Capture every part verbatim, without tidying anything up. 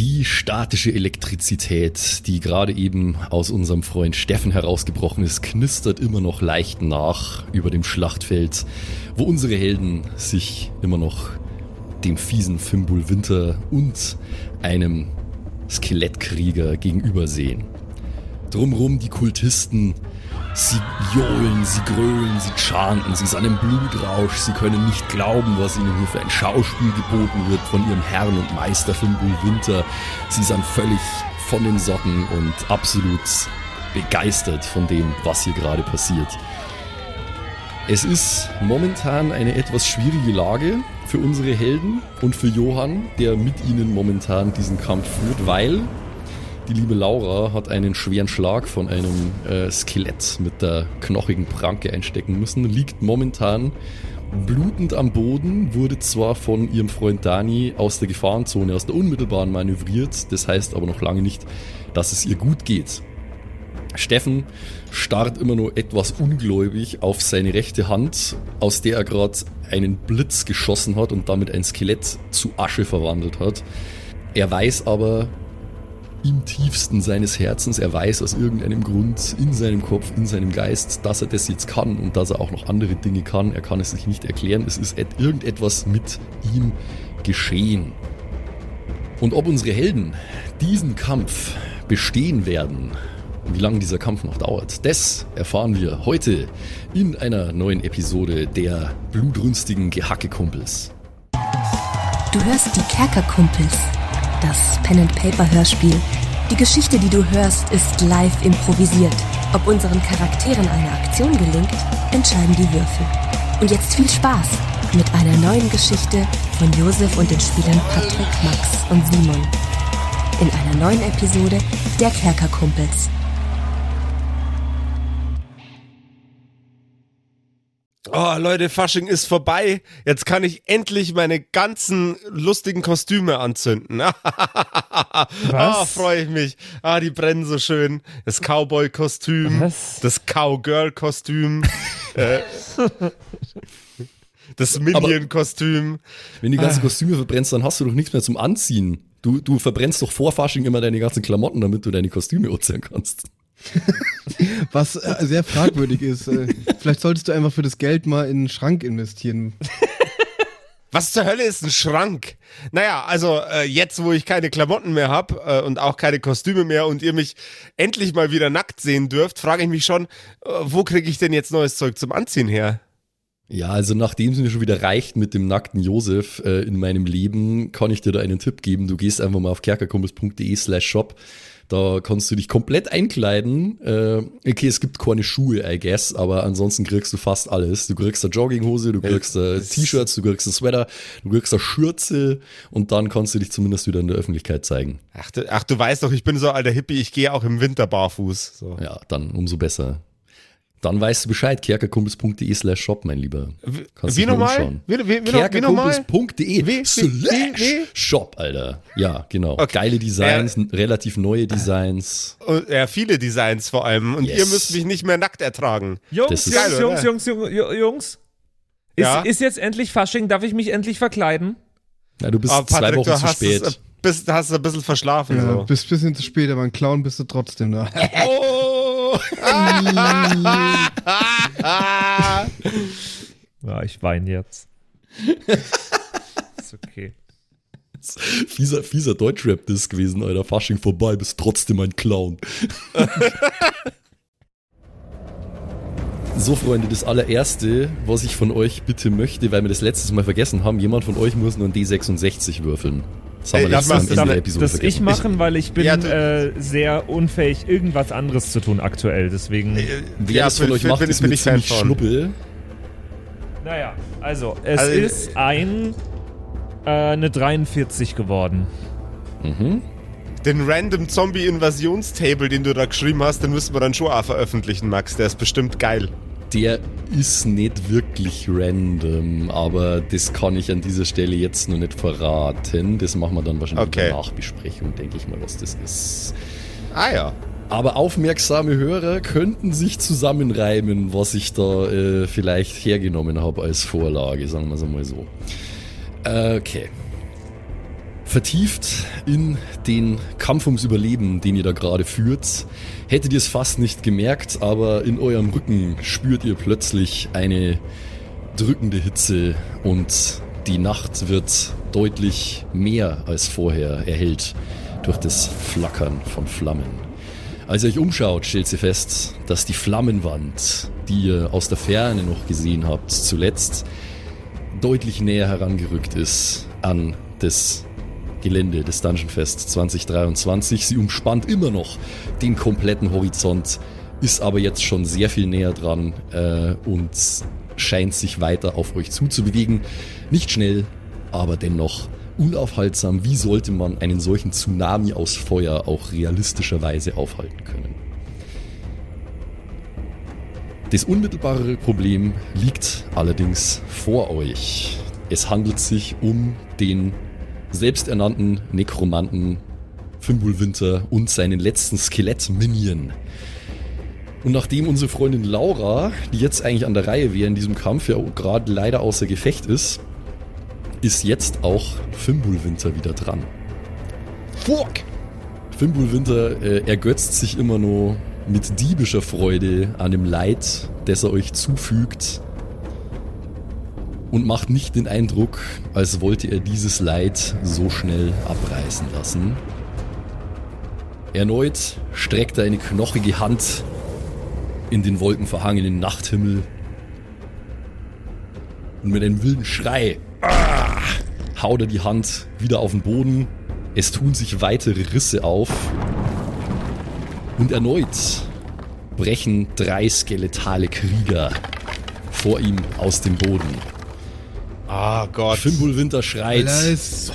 die statische Elektrizität, die gerade eben aus unserem Freund Steffen herausgebrochen ist, knistert immer noch leicht nach über dem Schlachtfeld, wo unsere Helden sich immer noch dem fiesen Fimbulwinter und einem Skelettkrieger gegenübersehen. Drumrum die Kultisten, sie johlen, sie grölen, sie chanten, sie sind im Blutrausch, sie können nicht glauben, was ihnen hier für ein Schauspiel geboten wird von ihrem Herrn und Meister Fimbulwinter. Sie sind völlig von den Socken und absolut begeistert von dem, was hier gerade passiert. Es ist momentan eine etwas schwierige Lage für unsere Helden und für Johann, der mit ihnen momentan diesen Kampf führt, weil die liebe Laura hat einen schweren Schlag von einem äh, Skelett mit der knochigen Pranke einstecken müssen, liegt momentan blutend am Boden, wurde zwar von ihrem Freund Dani aus der Gefahrenzone, aus der unmittelbaren manövriert, das heißt aber noch lange nicht, dass es ihr gut geht. Steffen starrt immer nur etwas ungläubig auf seine rechte Hand, aus der er gerade einen Blitz geschossen hat und damit ein Skelett zu Asche verwandelt hat. Er weiß aber im tiefsten seines Herzens, er weiß aus irgendeinem Grund in seinem Kopf, in seinem Geist, dass er das jetzt kann und dass er auch noch andere Dinge kann. Er kann es sich nicht erklären, es ist irgendetwas mit ihm geschehen. Und ob unsere Helden diesen Kampf bestehen werden, wie lange dieser Kampf noch dauert, das erfahren wir heute in einer neuen Episode der blutrünstigen Gehacke-Kumpels. Du hörst die Kerkerkumpels, das Pen-and-Paper-Hörspiel. Die Geschichte, die du hörst, ist live improvisiert. Ob unseren Charakteren eine Aktion gelingt, entscheiden die Würfel. Und jetzt viel Spaß mit einer neuen Geschichte von Josef und den Spielern Patrick, Max und Simon. In einer neuen Episode der Kerkerkumpels. Oh, Leute, Fasching ist vorbei. Jetzt kann ich endlich meine ganzen lustigen Kostüme anzünden. Ah, oh, freue ich mich. Ah, die brennen so schön. Das Cowboy-Kostüm, was? Das Cowgirl-Kostüm, äh, das Minion-Kostüm. Aber wenn die ganzen Kostüme verbrennst, dann hast du doch nichts mehr zum Anziehen. Du, du verbrennst doch vor Fasching immer deine ganzen Klamotten, damit du deine Kostüme anziehen kannst. Was äh, sehr fragwürdig ist. Äh, vielleicht solltest du einfach für das Geld mal in einen Schrank investieren. Was zur Hölle ist ein Schrank? Naja, also äh, jetzt, wo ich keine Klamotten mehr habe äh, und auch keine Kostüme mehr und ihr mich endlich mal wieder nackt sehen dürft, frage ich mich schon, äh, wo kriege ich denn jetzt neues Zeug zum Anziehen her? Ja, also nachdem es mir schon wieder reicht mit dem nackten Josef äh, in meinem Leben, kann ich dir da einen Tipp geben. Du gehst einfach mal auf kerkerkumpels.de slash shop. Da kannst du dich komplett einkleiden. Okay, es gibt keine Schuhe, I guess, aber ansonsten kriegst du fast alles. Du kriegst eine Jogginghose, du kriegst äh, T-Shirts, du kriegst ein Sweater, du kriegst eine Schürze und dann kannst du dich zumindest wieder in der Öffentlichkeit zeigen. Ach, du, ach, du weißt doch, ich bin so ein alter Hippie, ich gehe auch im Winter barfuß. So. Ja, dann umso besser. Dann weißt du Bescheid, kerkerkumpels.de slash shop, mein Lieber. Kannst wie nochmal? kerkerkumpels.de slash shop, Alter. Ja, genau. Okay. Geile Designs, äh, relativ neue Designs. Und, ja, viele Designs vor allem. Und yes. Ihr müsst mich nicht mehr nackt ertragen. Jungs, Jungs, geil, Jungs, Jungs, Jungs, Jungs, Jungs. Ist, ja? Ist jetzt endlich Fasching? Darf ich mich endlich verkleiden? Na, du bist oh, Patrick, zwei Wochen zu spät. Es, bist, hast du ein bisschen verschlafen. Du ja, so. Bist ein bisschen zu spät, aber ein Clown bist du trotzdem da. Oh! Ja, ich weine jetzt. Ist okay. Fieser, fieser Deutschrap-Disc gewesen, Alter. Fasching vorbei, bist trotzdem ein Clown. So, Freunde, das allererste, was ich von euch bitte möchte, weil wir das letztes Mal vergessen haben, jemand von euch muss nur ein D sechsundsechzig würfeln. Das haben wir letztes Mal am Ende der Episode vergessen. Das ich machen, weil ich bin ja, äh, sehr unfähig, irgendwas anderes zu tun aktuell, deswegen... Äh, wer ja, das von bin, euch macht, bin, ist bin mir ich ziemlich schnuppel. Naja, also, es also, ist ein... Äh, eine dreiundvierzig geworden. Mhm. Den random Zombie-Invasionstable, den du da geschrieben hast, den müssen wir dann schon auch veröffentlichen, Max. Der ist bestimmt geil. Der ist nicht wirklich random, aber das kann ich an dieser Stelle jetzt noch nicht verraten. Das machen wir dann wahrscheinlich okay. In der Nachbesprechung, denke ich mal, was das ist. Ah ja. Aber aufmerksame Hörer könnten sich zusammenreimen, was ich da äh, vielleicht hergenommen habe als Vorlage, sagen wir es einmal so. Okay. Vertieft in den Kampf ums Überleben, den ihr da gerade führt, hättet ihr es fast nicht gemerkt, aber in eurem Rücken spürt ihr plötzlich eine drückende Hitze und die Nacht wird deutlich mehr als vorher erhellt durch das Flackern von Flammen. Als ihr euch umschaut, stellt ihr fest, dass die Flammenwand, die ihr aus der Ferne noch gesehen habt, zuletzt deutlich näher herangerückt ist an das Gelände des Dungeon Fest zwanzig dreiundzwanzig. Sie umspannt immer noch den kompletten Horizont, ist aber jetzt schon sehr viel näher dran äh, und scheint sich weiter auf euch zuzubewegen. Nicht schnell, aber dennoch unaufhaltsam. Wie sollte man einen solchen Tsunami aus Feuer auch realistischerweise aufhalten können? Das unmittelbare Problem liegt allerdings vor euch. Es handelt sich um den selbsternannten Nekromanten Fimbulwinter und seinen letzten Skelett-Minion. Und nachdem unsere Freundin Laura, die jetzt eigentlich an der Reihe wäre in diesem Kampf, ja gerade leider außer Gefecht ist, ist jetzt auch Fimbulwinter wieder dran. Fuck! Fimbulwinter äh, ergötzt sich immer nur mit diebischer Freude an dem Leid, das er euch zufügt, und macht nicht den Eindruck, als wollte er dieses Leid so schnell abreißen lassen. Erneut streckt er eine knochige Hand in den wolkenverhangenen Nachthimmel und mit einem wilden Schrei Ah, haut er die Hand wieder auf den Boden. Es tun sich weitere Risse auf. Und erneut brechen drei skeletale Krieger vor ihm aus dem Boden. Ah, oh Gott. Fimbulwinter schreit. Alles.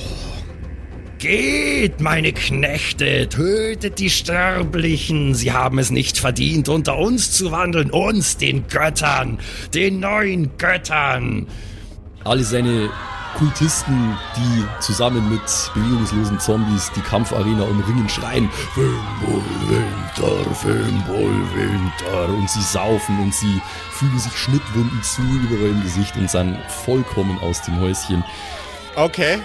Geht, meine Knechte, tötet die Sterblichen. Sie haben es nicht verdient, unter uns zu wandeln. Uns, den Göttern, den neuen Göttern. Alle seine Kultisten, die zusammen mit bewegungslosen Zombies die Kampfarena umringen, schreien Fimbulwinter, Fimbulwinter, und sie saufen und sie fügen sich Schnittwunden zu über im Gesicht und sind vollkommen aus dem Häuschen. Okay,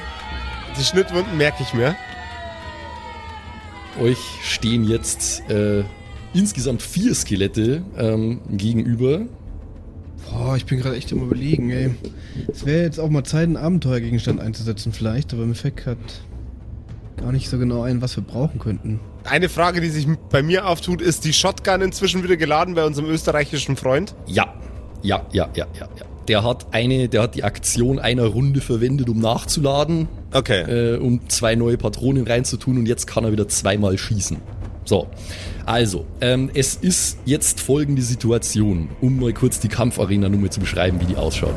die Schnittwunden merke ich mir. Euch stehen jetzt äh, insgesamt vier Skelette ähm, gegenüber. Boah, ich bin gerade echt am Überlegen, ey. Es wäre jetzt auch mal Zeit, einen Abenteuergegenstand einzusetzen vielleicht, aber mir fällt gerade gar nicht so genau ein, was wir brauchen könnten. Eine Frage, die sich bei mir auftut, ist die Shotgun inzwischen wieder geladen bei unserem österreichischen Freund? Ja, ja, ja, ja, ja. ja. Der hat eine, der hat die Aktion einer Runde verwendet, um nachzuladen. Okay. Äh, um zwei neue Patronen reinzutun und jetzt kann er wieder zweimal schießen. So, also, ähm, es ist jetzt folgende Situation, um mal kurz die Kampfarena nur mal zu beschreiben, wie die ausschaut.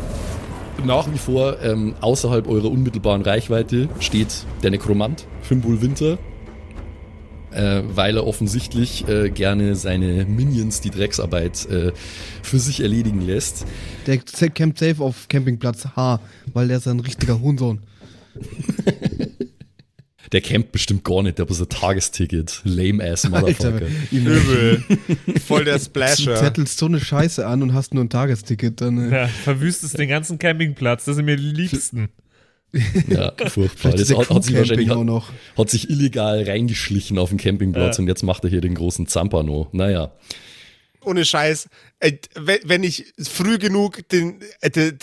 Nach wie vor ähm, außerhalb eurer unmittelbaren Reichweite steht der Nekromant Fimbulwinter, äh, weil er offensichtlich äh, gerne seine Minions die Drecksarbeit äh, für sich erledigen lässt. Der campt safe auf Campingplatz H, weil der ist ein richtiger Hurensohn. Der campt bestimmt gar nicht, der hat bloß ein Tagesticket. Lame-ass-Motherfucker. Übel. Voll der Splasher. Du zettelst so eine Scheiße an und hast nur ein Tagesticket. Dann, ja, verwüstest den ganzen Campingplatz, das sind mir die Liebsten. Ja, furchtbar. Das hat, hat, sich wahrscheinlich, hat, hat sich illegal reingeschlichen auf den Campingplatz, ja. Und jetzt macht er hier den großen Zampano. Naja. Ohne Scheiß, wenn ich früh genug den,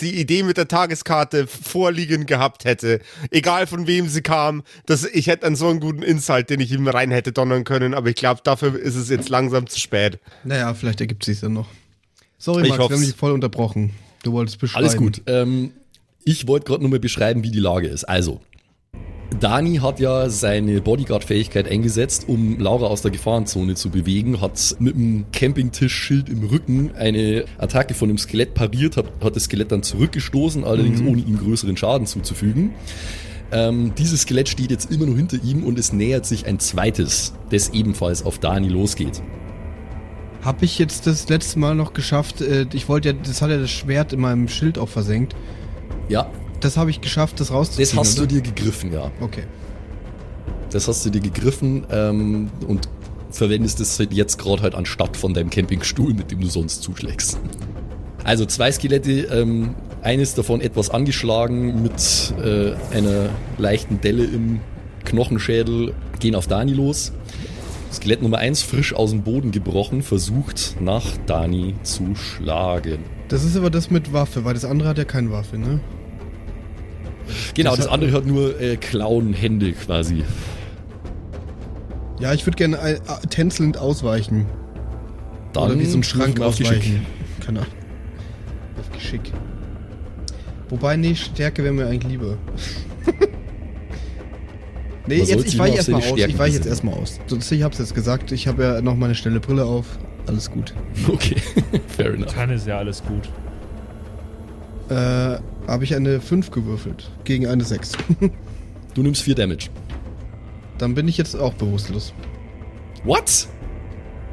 die Idee mit der Tageskarte vorliegen gehabt hätte, egal von wem sie kam, dass ich hätte an so einen guten Insight, den ich ihm rein hätte donnern können, aber ich glaube, dafür ist es jetzt langsam zu spät. Naja, vielleicht ergibt sich dann noch. Sorry, Max, ich wir haben dich voll unterbrochen. Du wolltest beschreiben. Alles gut. Ähm, ich wollte gerade nur mal beschreiben, wie die Lage ist. Also, Dani hat ja seine Bodyguard-Fähigkeit eingesetzt, um Laura aus der Gefahrenzone zu bewegen, hat mit dem Campingtischschild im Rücken eine Attacke von dem Skelett pariert, hat, hat das Skelett dann zurückgestoßen, allerdings mhm. ohne ihm größeren Schaden zuzufügen. Ähm, dieses Skelett steht jetzt immer nur hinter ihm und es nähert sich ein zweites, das ebenfalls auf Dani losgeht. Hab ich jetzt das letzte Mal noch geschafft, äh, ich wollte ja, das hat ja das Schwert in meinem Schild auch versenkt. Ja. Das habe ich geschafft, das rauszuziehen. Das hast oder? du dir gegriffen, ja. Okay. Das hast du dir gegriffen ähm, und verwendest es jetzt gerade halt anstatt von deinem Campingstuhl, mit dem du sonst zuschlägst. Also zwei Skelette, ähm, eines davon etwas angeschlagen mit äh, einer leichten Delle im Knochenschädel gehen auf Dani los. Skelett Nummer eins, frisch aus dem Boden gebrochen, versucht nach Dani zu schlagen. Das ist aber das mit Waffe, weil das andere hat ja keine Waffe, ne? Genau, das, das hat andere hat nur äh, Clown-Hände quasi. Ja, ich würde gerne äh, tänzelnd ausweichen. Dann Oder wie so ein Schrank ausweichen. Auf Geschick. Auf Geschick. Wobei, nee, Stärke wäre mir eigentlich lieber. Nee, man jetzt, ich weiche erstmal aus. Ich weiche jetzt erstmal aus. Ich hab's jetzt gesagt. Ich habe ja noch meine schnelle Brille auf. Alles gut. Okay, fair enough. Kann es ja alles gut. Äh, habe ich eine fünf gewürfelt. Gegen eine sechs. Du nimmst vier Damage. Dann bin ich jetzt auch bewusstlos. What?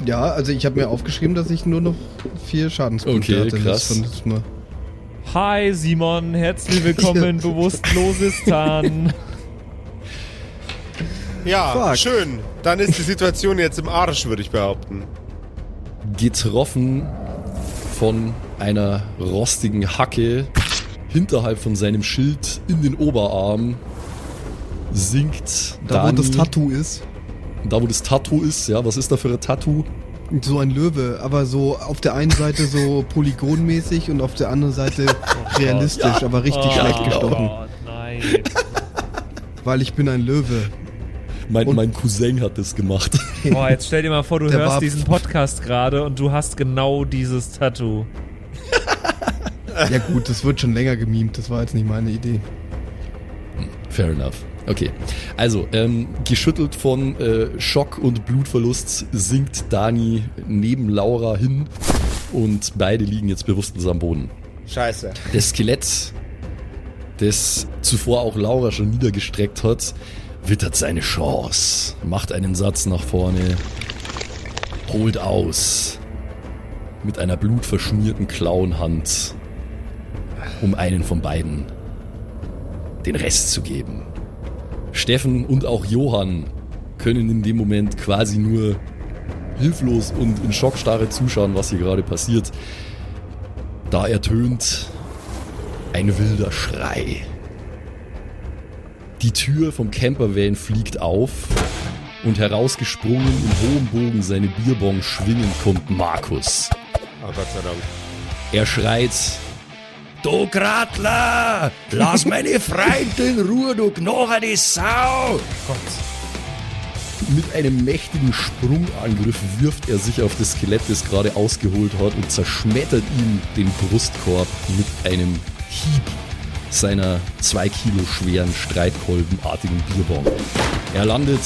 Ja, also ich habe mir aufgeschrieben, dass ich nur noch vier Schadenspunkte okay, hatte. Okay, krass. Mal. Hi Simon, herzlich willkommen, bewusstloses Tan. Ja, Fuck. Schön. Dann ist die Situation jetzt im Arsch, würde ich behaupten. Getroffen von einer rostigen Hacke hinterhalb von seinem Schild in den Oberarm sinkt Da, Dani, wo das Tattoo ist. Da, wo das Tattoo ist, ja. Was ist da für ein Tattoo? So ein Löwe, aber so auf der einen Seite so polygonmäßig und auf der anderen Seite realistisch, ja. aber richtig oh, schlecht gestochen. Oh, nein. Weil ich bin ein Löwe. Mein, mein Cousin hat das gemacht. Boah, jetzt stell dir mal vor, du der hörst diesen Podcast gerade und du hast genau dieses Tattoo. Ja gut, das wird schon länger gemimt, das war jetzt nicht meine Idee. Fair enough. Okay, also ähm, geschüttelt von äh, Schock und Blutverlust sinkt Dani neben Laura hin und beide liegen jetzt bewusstlos am Boden. Scheiße. Das Skelett, das zuvor auch Laura schon niedergestreckt hat, wittert seine Chance, macht einen Satz nach vorne, holt aus mit einer blutverschmierten Klauenhand, um einen von beiden den Rest zu geben. Steffen und auch Johann können in dem Moment quasi nur hilflos und in Schockstarre zuschauen, was hier gerade passiert. Da ertönt ein wilder Schrei. Die Tür vom Campervan fliegt auf und herausgesprungen in hohem Bogen seine Bierbong schwingend kommt Markus. Oh Gott sei Dank. Er schreit: Du Gratler! Lass meine Freunde in Ruhe, du knocherne Sau! Gott. Mit einem mächtigen Sprungangriff wirft er sich auf das Skelett, das gerade ausgeholt hat und zerschmettert ihm den Brustkorb mit einem Hieb seiner zwei Kilo schweren, streitkolbenartigen Bierbombe. Er landet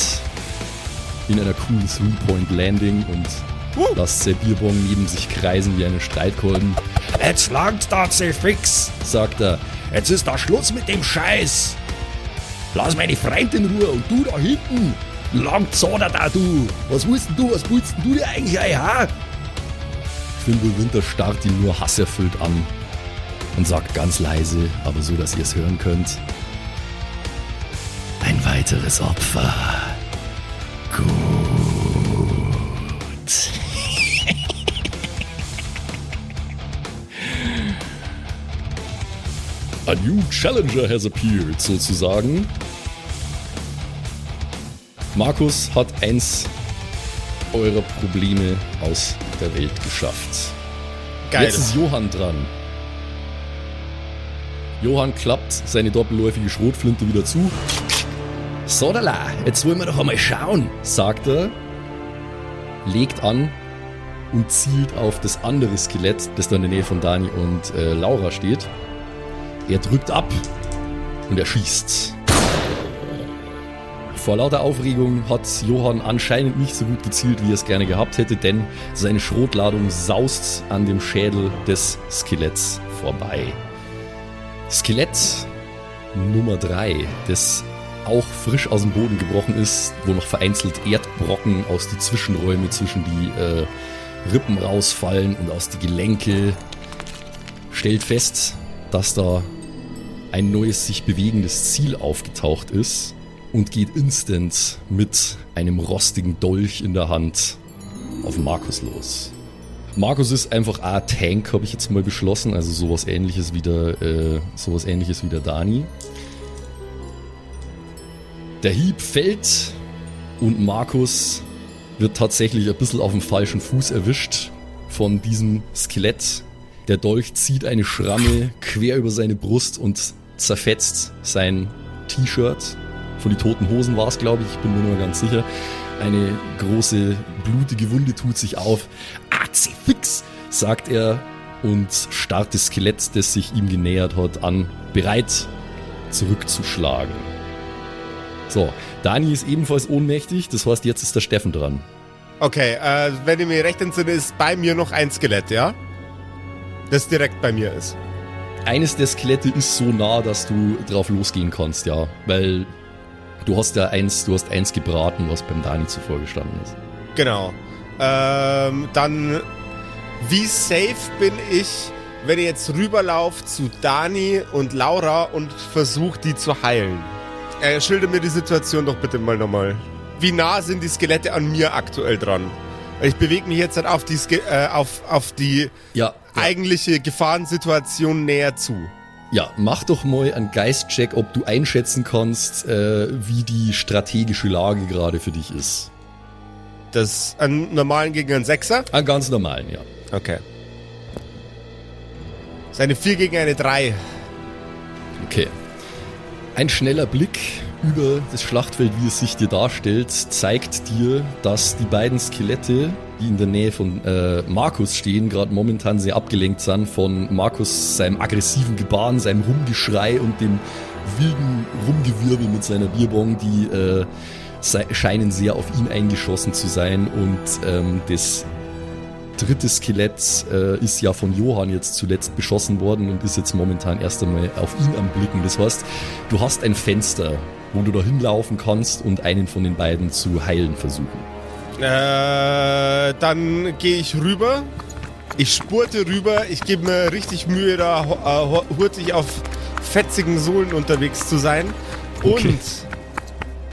in einer coolen Three-Point-Landing und uh. lässt der Bierbombe neben sich kreisen wie einen Streitkolben. Jetzt langt das fix, sagt er. Jetzt ist da Schluss mit dem Scheiß. Lass meine Freunde in Ruhe und du da hinten. Langt so da, du. Was willst denn du? Was willst denn du dir eigentlich? Ja? Fimbulwinter starrt ihn nur hasserfüllt an. Und sagt ganz leise, aber so, dass ihr es hören könnt: Ein weiteres Opfer. Gut. A new challenger has appeared, sozusagen. Markus hat eins eurer Probleme aus der Welt geschafft. Geil. Jetzt ist Johann dran. Johann klappt seine doppelläufige Schrotflinte wieder zu. Sodala, jetzt wollen wir doch einmal schauen, sagt er, legt an und zielt auf das andere Skelett, das da in der Nähe von Dani und äh, Laura steht. Er drückt ab und er schießt. Vor lauter Aufregung hat Johann anscheinend nicht so gut gezielt, wie er es gerne gehabt hätte, denn seine Schrotladung saust an dem Schädel des Skeletts vorbei. Skelett Nummer drei, das auch frisch aus dem Boden gebrochen ist, wo noch vereinzelt Erdbrocken aus den Zwischenräume zwischen die äh, Rippen rausfallen und aus den Gelenke, stellt fest, dass da ein neues sich bewegendes Ziel aufgetaucht ist und geht instant mit einem rostigen Dolch in der Hand auf Markus los. Markus ist einfach ein Tank, habe ich jetzt mal beschlossen, also sowas ähnliches wie der, äh, sowas ähnliches wie der Dani. Der Hieb fällt und Markus wird tatsächlich ein bisschen auf dem falschen Fuß erwischt von diesem Skelett. Der Dolch zieht eine Schramme quer über seine Brust und zerfetzt sein T-Shirt. Von die Toten Hosen war es, glaube ich, ich bin mir nur ganz sicher. Eine große, blutige Wunde tut sich auf. Azifix, sagt er und starrt das Skelett, das sich ihm genähert hat, an, bereit zurückzuschlagen. So, Dani ist ebenfalls ohnmächtig, das heißt, jetzt ist der Steffen dran. Okay, äh, wenn ich mir recht entsinne, ist bei mir noch ein Skelett, ja? Das direkt bei mir ist. Eines der Skelette ist so nah, dass du drauf losgehen kannst, ja, weil du hast ja eins, du hast eins gebraten, was beim Dani zuvor gestanden ist. Genau. Ähm, dann, wie safe bin ich, wenn ich jetzt rüberlaufe zu Dani und Laura und versuche, die zu heilen? Äh, schilder mir die Situation doch bitte mal nochmal. Wie nah sind die Skelette an mir aktuell dran? Ich bewege mich jetzt halt auf die, Ske- äh, auf, auf die ja, ja. eigentliche Gefahrensituation näher zu. Ja, mach doch mal einen Geistcheck, ob du einschätzen kannst, äh, wie die strategische Lage gerade für dich ist. Das einen normalen gegen einen Sechser? Einen ganz normalen, ja. Okay. Das ist eine vier gegen eine drei. Okay. Ein schneller Blick über das Schlachtfeld, wie es sich dir darstellt, zeigt dir, dass die beiden Skelette, die in der Nähe von äh, Markus stehen, gerade momentan sehr abgelenkt sind von Markus, seinem aggressiven Gebaren, seinem Rumgeschrei und dem wilden Rumgewirbel mit seiner Bierbong, die äh, se- scheinen sehr auf ihn eingeschossen zu sein. Und ähm, das dritte Skelett äh, ist ja von Johann jetzt zuletzt beschossen worden und ist jetzt momentan erst einmal auf ihn am Blicken. Das heißt, du hast ein Fenster, wo du da hinlaufen kannst und einen von den beiden zu heilen versuchen. Äh, dann gehe ich rüber. Ich spurte rüber. Ich gebe mir richtig Mühe, da uh, hurtig auf fetzigen Sohlen unterwegs zu sein. Okay. Und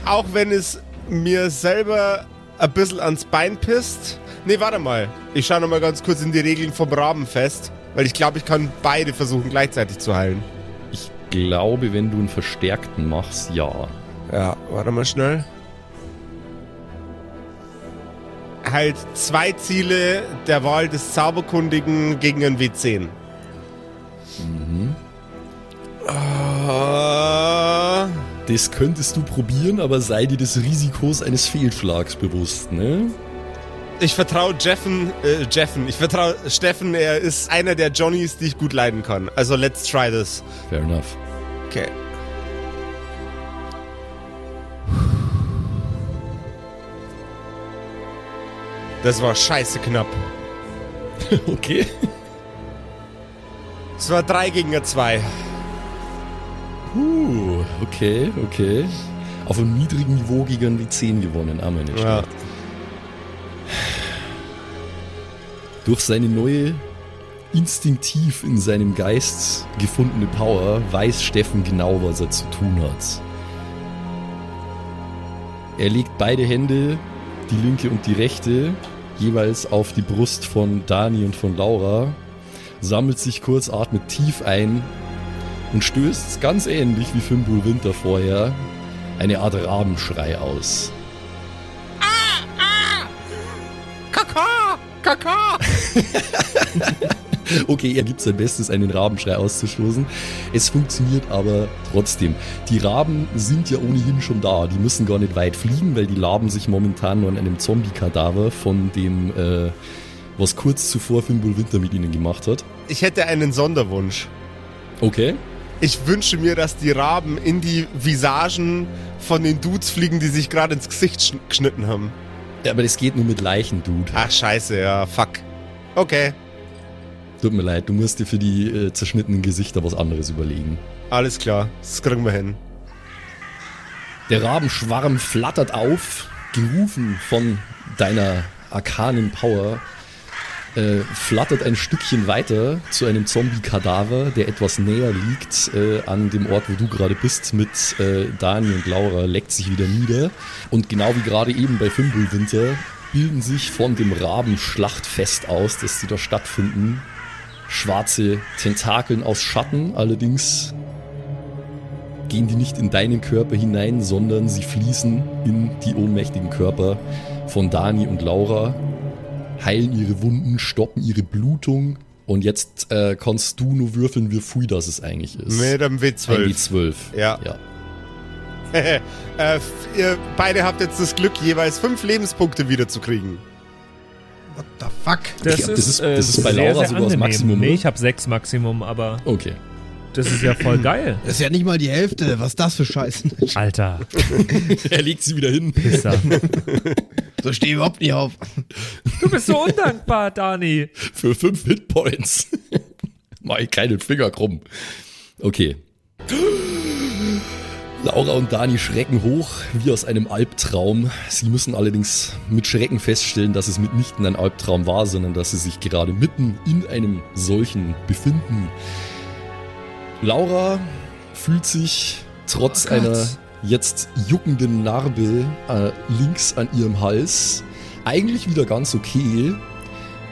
auch wenn es mir selber ein bisschen ans Bein pisst. Nee, warte mal. Ich schaue nochmal ganz kurz in die Regeln vom Rabenfest, weil ich glaube, ich kann beide versuchen, gleichzeitig zu heilen. Ich glaube, wenn du einen Verstärkten machst, ja. Ja, warte mal schnell. Halt zwei Ziele der Wahl des Zauberkundigen gegen einen W zehn. Mhm. Uh, das könntest du probieren, aber sei dir des Risikos eines Fehlschlags bewusst, ne? Ich vertraue Jeffen, äh, Jeffen, ich vertraue Steffen, er ist einer der Johnnies, die ich gut leiden kann. Also let's try this. Fair enough. Okay. Das war scheiße knapp. Okay. Es war drei gegen eine zwei. Uh, okay, okay. Auf einem niedrigen Niveau gegen die zehn gewonnen, ah, meine Schmerz. Ja. Durch seine neue, instinktiv in seinem Geist gefundene Power weiß Steffen genau, was er zu tun hat. Er legt beide Hände, die linke und die rechte, jeweils auf die Brust von Dani und von Laura, sammelt sich kurz, atmet tief ein und stößt, ganz ähnlich wie Fimbulwinter vorher, eine Art Rabenschrei aus. Ah, ah! Kaka! Kaka! Okay, er gibt sein Bestes, einen Rabenschrei auszustoßen. Es funktioniert aber trotzdem. Die Raben sind ja ohnehin schon da. Die müssen gar nicht weit fliegen, weil die laben sich momentan nur an einem Zombie-Kadaver von dem, äh, was kurz zuvor Fimbulwinter mit ihnen gemacht hat. Ich hätte einen Sonderwunsch. Okay. Ich wünsche mir, dass die Raben in die Visagen von den Dudes fliegen, die sich gerade ins Gesicht geschnitten haben. Ja, aber das geht nur mit Leichen, Dude. Ach, scheiße, ja, fuck. Okay. Tut mir leid, du musst dir für die äh, zerschnittenen Gesichter was anderes überlegen. Alles klar, das kriegen wir hin. Der Rabenschwarm flattert auf, gerufen von deiner arkanen Power, äh, flattert ein Stückchen weiter zu einem Zombie-Kadaver, der etwas näher liegt äh, an dem Ort, wo du gerade bist, mit äh, Dani und Laura, leckt sich wieder nieder. Und genau wie gerade eben bei Fimbulwinter bilden sich von dem Rabenschlachtfest aus, das sie da stattfinden, schwarze Tentakeln aus Schatten, allerdings gehen die nicht in deinen Körper hinein, sondern sie fließen in die ohnmächtigen Körper von Dani und Laura, heilen ihre Wunden, stoppen ihre Blutung. Und jetzt äh, kannst du nur würfeln, wie viel das es eigentlich ist. Mit einem W zwölf. Ein W zwölf. Ja. ja. äh, ihr beide habt jetzt das Glück, jeweils fünf Lebenspunkte wiederzukriegen. What the fuck? Das, ich, ist, das, ist, das äh, ist bei Laura sogar das Maximum. Nee, ich habe sechs Maximum, aber... Okay. Das ist ja voll geil. Das ist ja nicht mal die Hälfte. Was ist das für Scheiße? Alter. Er legt sie wieder hin. Pisser. So stehe ich überhaupt nicht auf. Du bist so undankbar, Dani. Für fünf Hitpoints. Mach ich keinen Finger krumm. Okay. Laura und Dani schrecken hoch, wie aus einem Albtraum. Sie müssen allerdings mit Schrecken feststellen, dass es mitnichten ein Albtraum war, sondern dass sie sich gerade mitten in einem solchen befinden. Laura fühlt sich trotz oh einer jetzt juckenden Narbe äh, links an ihrem Hals eigentlich wieder ganz okay.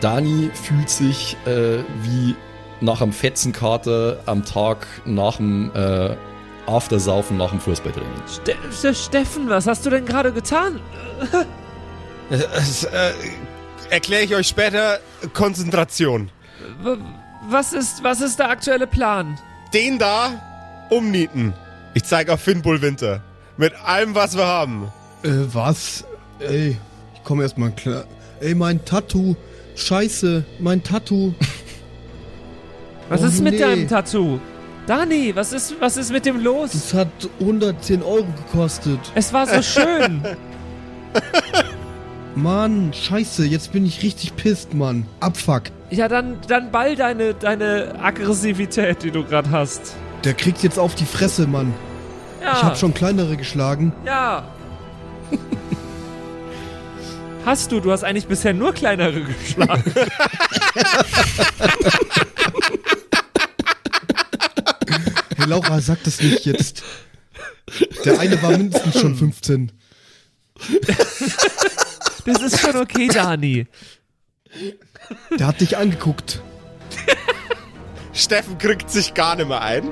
Dani fühlt sich äh, wie nach einem Fetzenkater am Tag nach dem äh, Aftersaufen, nach dem Fußballtraining. Ste- Steffen, was hast du denn gerade getan? äh, Erkläre ich euch später. Konzentration. Was ist, was ist der aktuelle Plan? Den da umnieten. Ich zeig auf Fimbulwinter. Mit allem, was wir haben. Äh, was? Ey, ich komme erstmal klar. Ey, mein Tattoo. Scheiße, mein Tattoo. Was oh, ist mit nee. deinem Tattoo? Dani, was ist, was ist mit dem los? Das hat hundertzehn Euro gekostet. Es war so schön. Mann, scheiße, jetzt bin ich richtig pisst, Mann. Abfuck. Ja, dann, dann ball deine, deine Aggressivität, die du gerade hast. Der kriegt jetzt auf die Fresse, Mann. Ja. Ich hab schon kleinere geschlagen. Ja. Hast du, du hast eigentlich bisher nur kleinere geschlagen. Hey Laura, sag das nicht jetzt. Der eine war mindestens schon fünfzehn. Das ist schon okay, Dani. Der hat dich angeguckt. Steffen kriegt sich gar nicht mehr ein.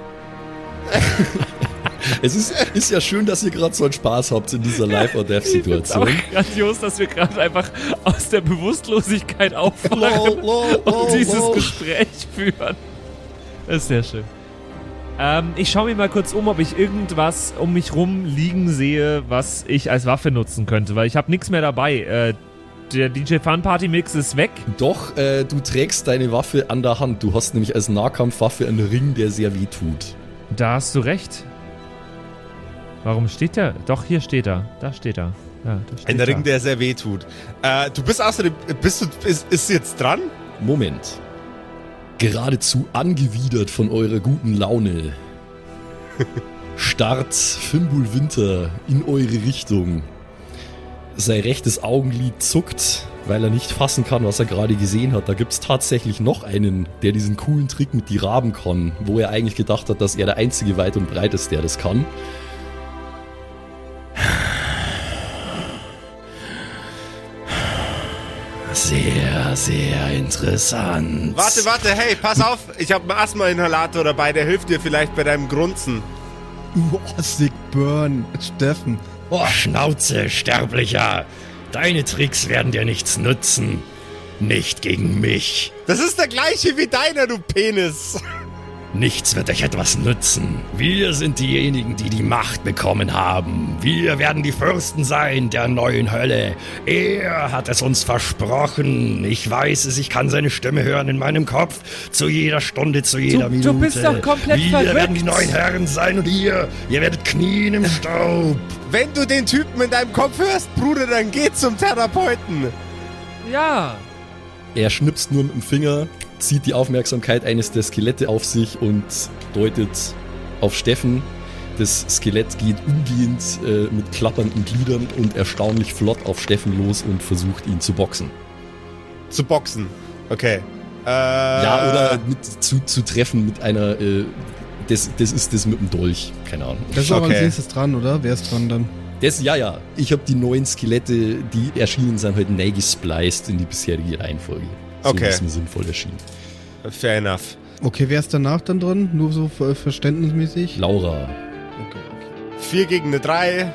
Es ist, ist ja schön, dass ihr gerade so einen Spaß habt in dieser Life-or-Death-Situation. Ich find's auch grandios, dass wir gerade einfach aus der Bewusstlosigkeit aufwachen low, low, low, und dieses low. Gespräch führen. Das ist sehr schön. Ähm, ich schaue mir mal kurz um, ob ich irgendwas um mich rum liegen sehe, was ich als Waffe nutzen könnte, weil ich habe nichts mehr dabei. Äh, Der D J Fun Party Mix ist weg. Doch, äh, du trägst deine Waffe an der Hand. Du hast nämlich als Nahkampfwaffe einen Ring, der sehr weh tut. Da hast du recht. Warum steht der? Doch, hier steht er. Da steht er. Ja, da steht Ein er. Ring, der sehr weh tut. Äh, du bist außerdem. Bist du. Ist, ist jetzt dran? Moment. Geradezu angewidert von eurer guten Laune. Starrt Fimbulwinter in eure Richtung. Sein rechtes Augenlid zuckt, weil er nicht fassen kann, was er gerade gesehen hat. Da gibt's tatsächlich noch einen, der diesen coolen Trick mit die Raben kann, wo er eigentlich gedacht hat, dass er der einzige weit und breit ist, der das kann. Sehr, sehr interessant. Warte, warte, hey, pass auf, ich habe einen Asthma-Inhalator dabei, der hilft dir vielleicht bei deinem Grunzen. Oh, sick burn, Steffen. Oh, Schnauze, Sterblicher. Deine Tricks werden dir nichts nützen. Nicht gegen mich. Das ist der gleiche wie deiner, du Penis. Nichts wird euch etwas nützen. Wir sind diejenigen, die die Macht bekommen haben. Wir werden die Fürsten sein der neuen Hölle. Er hat es uns versprochen. Ich weiß es, ich kann seine Stimme hören in meinem Kopf. Zu jeder Stunde, zu jeder du, Minute. Du bist doch komplett verrückt. Wir werden die neuen Herren sein und ihr, ihr werdet knien im Staub. Wenn du den Typen in deinem Kopf hörst, Bruder, dann geh zum Therapeuten. Ja. Er schnipst nur mit dem Finger, zieht die Aufmerksamkeit eines der Skelette auf sich und deutet auf Steffen. Das Skelett geht umgehend äh, mit klappernden Gliedern und erstaunlich flott auf Steffen los und versucht, ihn zu boxen. Zu boxen? Okay. Äh, ja, oder mit, zu, zu treffen mit einer... Äh, das, das ist das mit dem Dolch. Keine Ahnung. Das ist aber als nächstes dran, oder? Wer ist dran dann? Das, ja, ja. Ich habe die neuen Skelette, die erschienen sind, halt neu gespliced in die bisherige Reihenfolge. So, okay. Ist mir sinnvoll erschienen. Fair enough. Okay, wer ist danach dann drin? Nur so verständnismäßig? Laura. Okay, okay. Vier gegen eine Drei.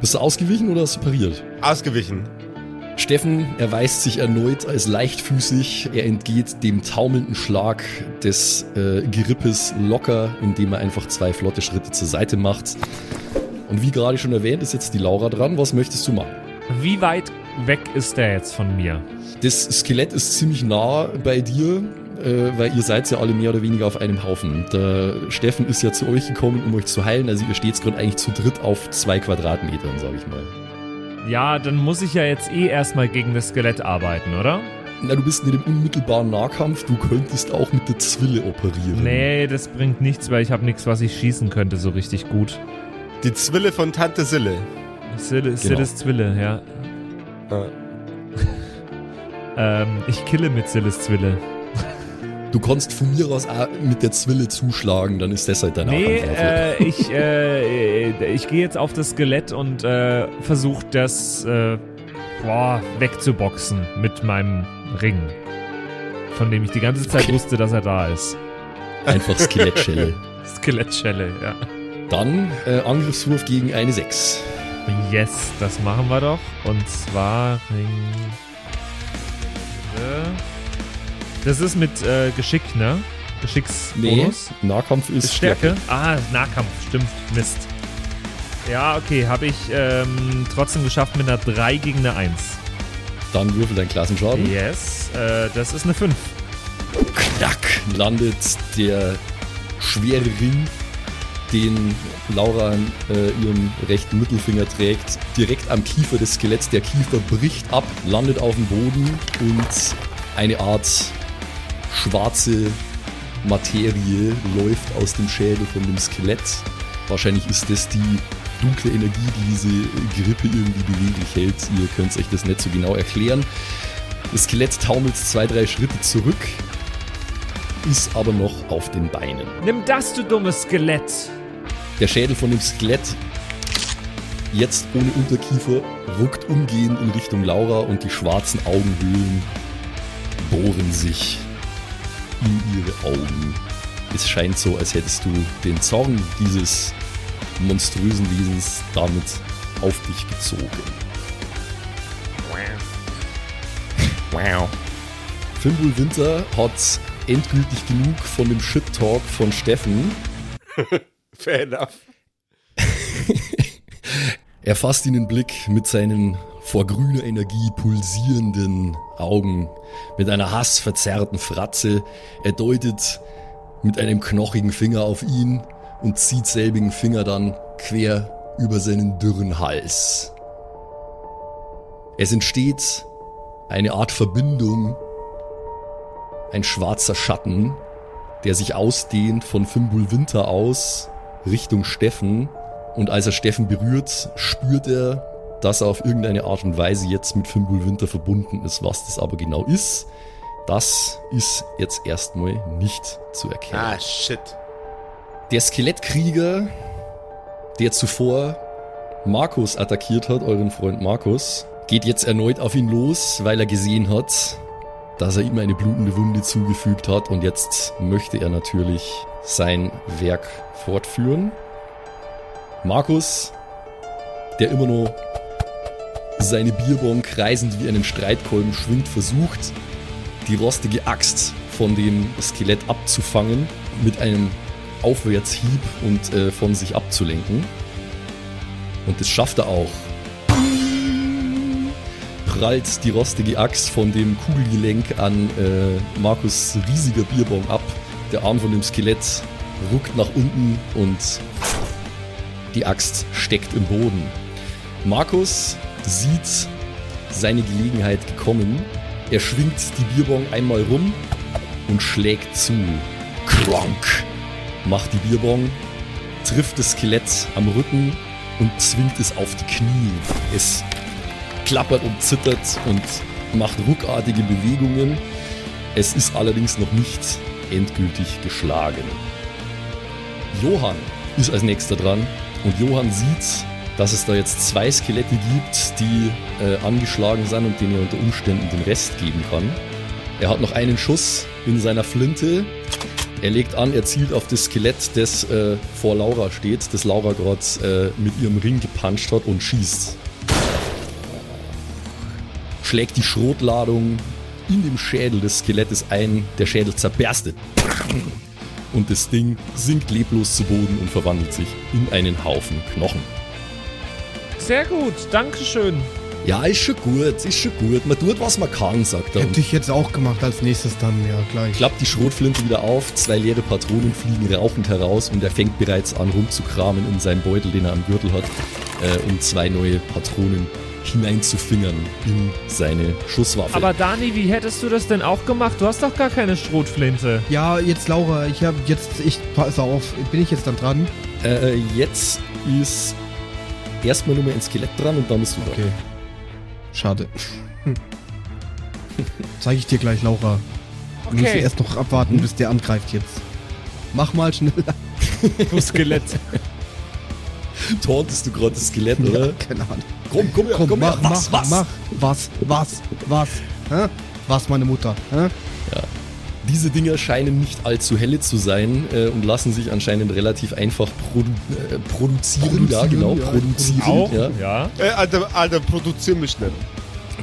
Bist du ausgewichen oder hast du pariert? Ausgewichen. Steffen erweist sich erneut als leichtfüßig. Er entgeht dem taumelnden Schlag des äh, Gerippes locker, indem er einfach zwei flotte Schritte zur Seite macht. Und wie gerade schon erwähnt, ist jetzt die Laura dran. Was möchtest du machen? Wie weit weg ist der jetzt von mir? Das Skelett ist ziemlich nah bei dir, äh, weil ihr seid ja alle mehr oder weniger auf einem Haufen. Der Steffen ist ja zu euch gekommen, um euch zu heilen. Also ihr steht gerade eigentlich zu dritt auf zwei Quadratmetern, sag ich mal. Ja, dann muss ich ja jetzt eh erstmal gegen das Skelett arbeiten, oder? Na, du bist in dem unmittelbaren Nahkampf. Du könntest auch mit der Zwille operieren. Nee, das bringt nichts, weil ich habe nichts, was ich schießen könnte so richtig gut. Die Zwille von Tante Sille. Sille, Silles genau. Zwille, ja. Ah. ähm, ich kille mit Silles Zwille. Du kannst von mir aus mit der Zwille zuschlagen, dann ist das halt dein nee, Nahkampf. Äh, ich, äh, ich gehe jetzt auf das Skelett und äh, versuche das äh, boah, wegzuboxen mit meinem Ring, von dem ich die ganze Zeit okay. wusste, dass er da ist. Einfach Skelettschelle. Skelettschelle, ja. Dann äh, Angriffswurf gegen eine sechs. Yes, das machen wir doch. Und zwar Ring... Das ist mit äh, Geschick, ne? Geschicksbonus? Nee, Nahkampf ist, ist Stärke. Stärke. Ah, Nahkampf, stimmt, Mist. Ja, okay, habe ich ähm, trotzdem geschafft mit einer drei gegen eine eins. Dann würfel deinen Klassenschaden. Yes, äh, das ist eine fünf. Knack, landet der schwere Ring, den Laura an äh, ihrem rechten Mittelfinger trägt, direkt am Kiefer des Skeletts. Der Kiefer bricht ab, landet auf dem Boden und eine Art schwarze Materie läuft aus dem Schädel von dem Skelett. Wahrscheinlich ist das die dunkle Energie, die diese Grippe irgendwie beweglich hält. Ihr könnt euch das nicht so genau erklären. Das Skelett taumelt zwei, drei Schritte zurück, ist aber noch auf den Beinen. Nimm das, du dummes Skelett! Der Schädel von dem Skelett, jetzt ohne Unterkiefer, ruckt umgehend in Richtung Laura und die schwarzen Augenhöhlen bohren sich in ihre Augen. Es scheint so, als hättest du den Zorn dieses monströsen Wesens damit auf dich gezogen. Wow. Fimbulwinter hat endgültig genug von dem Shit-Talk von Steffen. Fair enough. Er fasst ihn in den Blick mit seinen vor grüner Energie pulsierenden Augen, mit einer hassverzerrten Fratze. Er deutet mit einem knochigen Finger auf ihn und zieht selbigen Finger dann quer über seinen dürren Hals. Es entsteht eine Art Verbindung, ein schwarzer Schatten, der sich ausdehnt von Fimbulwinter aus Richtung Steffen. Und als er Steffen berührt, spürt er, dass er auf irgendeine Art und Weise jetzt mit Fimbulwinter verbunden ist. Was das aber genau ist, das ist jetzt erstmal nicht zu erkennen. Ah, shit. Der Skelettkrieger, der zuvor Markus attackiert hat, euren Freund Markus, geht jetzt erneut auf ihn los, weil er gesehen hat, dass er ihm eine blutende Wunde zugefügt hat. Und jetzt möchte er natürlich sein Werk fortführen. Markus, der immer noch seine Bierbong kreisend wie einen Streitkolben schwingt, versucht, die rostige Axt von dem Skelett abzufangen, mit einem Aufwärtshieb und äh, von sich abzulenken. Und das schafft er auch. Prallt die rostige Axt von dem Kugelgelenk an äh, Markus' riesiger Bierbong ab. Der Arm von dem Skelett ruckt nach unten und die Axt steckt im Boden. Markus sieht seine Gelegenheit gekommen. Er schwingt die Bierbong einmal rum und schlägt zu. Kronk! Macht die Bierbong, trifft das Skelett am Rücken und zwingt es auf die Knie. Es klappert und zittert und macht ruckartige Bewegungen. Es ist allerdings noch nicht endgültig geschlagen. Johann ist als nächster dran und Johann sieht, dass es da jetzt zwei Skelette gibt, die äh, angeschlagen sind und denen er unter Umständen den Rest geben kann. Er hat noch einen Schuss in seiner Flinte. Er legt an, er zielt auf das Skelett, das äh, vor Laura steht, das Laura gerade äh, mit ihrem Ring gepuncht hat, und schießt. Schlägt die Schrotladung in dem Schädel des Skelettes ein, der Schädel zerberstet. Und das Ding sinkt leblos zu Boden und verwandelt sich in einen Haufen Knochen. Sehr gut, dankeschön. Ja, ist schon gut, ist schon gut. Man tut, was man kann, sagt er. Hätte ich jetzt auch gemacht als nächstes dann, ja, gleich. Klappt die Schrotflinte wieder auf, zwei leere Patronen fliegen rauchend heraus und er fängt bereits an rumzukramen in seinem Beutel, den er am Gürtel hat, äh, um zwei neue Patronen hineinzufingern in seine Schusswaffe. Aber Dani, wie hättest du das denn auch gemacht? Du hast doch gar keine Schrotflinte. Ja, jetzt Laura, ich habe jetzt, ich, pass auf, bin ich jetzt dann dran? Äh, jetzt ist erstmal nur mehr ein Skelett dran und dann bist du dran. Okay. Schade. Zeige ich dir gleich, Laura. Okay. Wir müssen erst noch abwarten, bis der angreift jetzt. Mach mal schneller. Du Skelett. Tortest du gerade das Skelett, oder? Ja, keine Ahnung. Komm, komm, komm, komm mach, her. Was, mach, was? mach, was, was, was, hä? Was, meine Mutter, hä? Ja. Diese Dinger scheinen nicht allzu helle zu sein äh, und lassen sich anscheinend relativ einfach produ- äh, produzieren. produzieren. Ja, genau, ja. produzieren. Auch, ja. Ja. Äh, Alter, Alter, produzier mich nicht.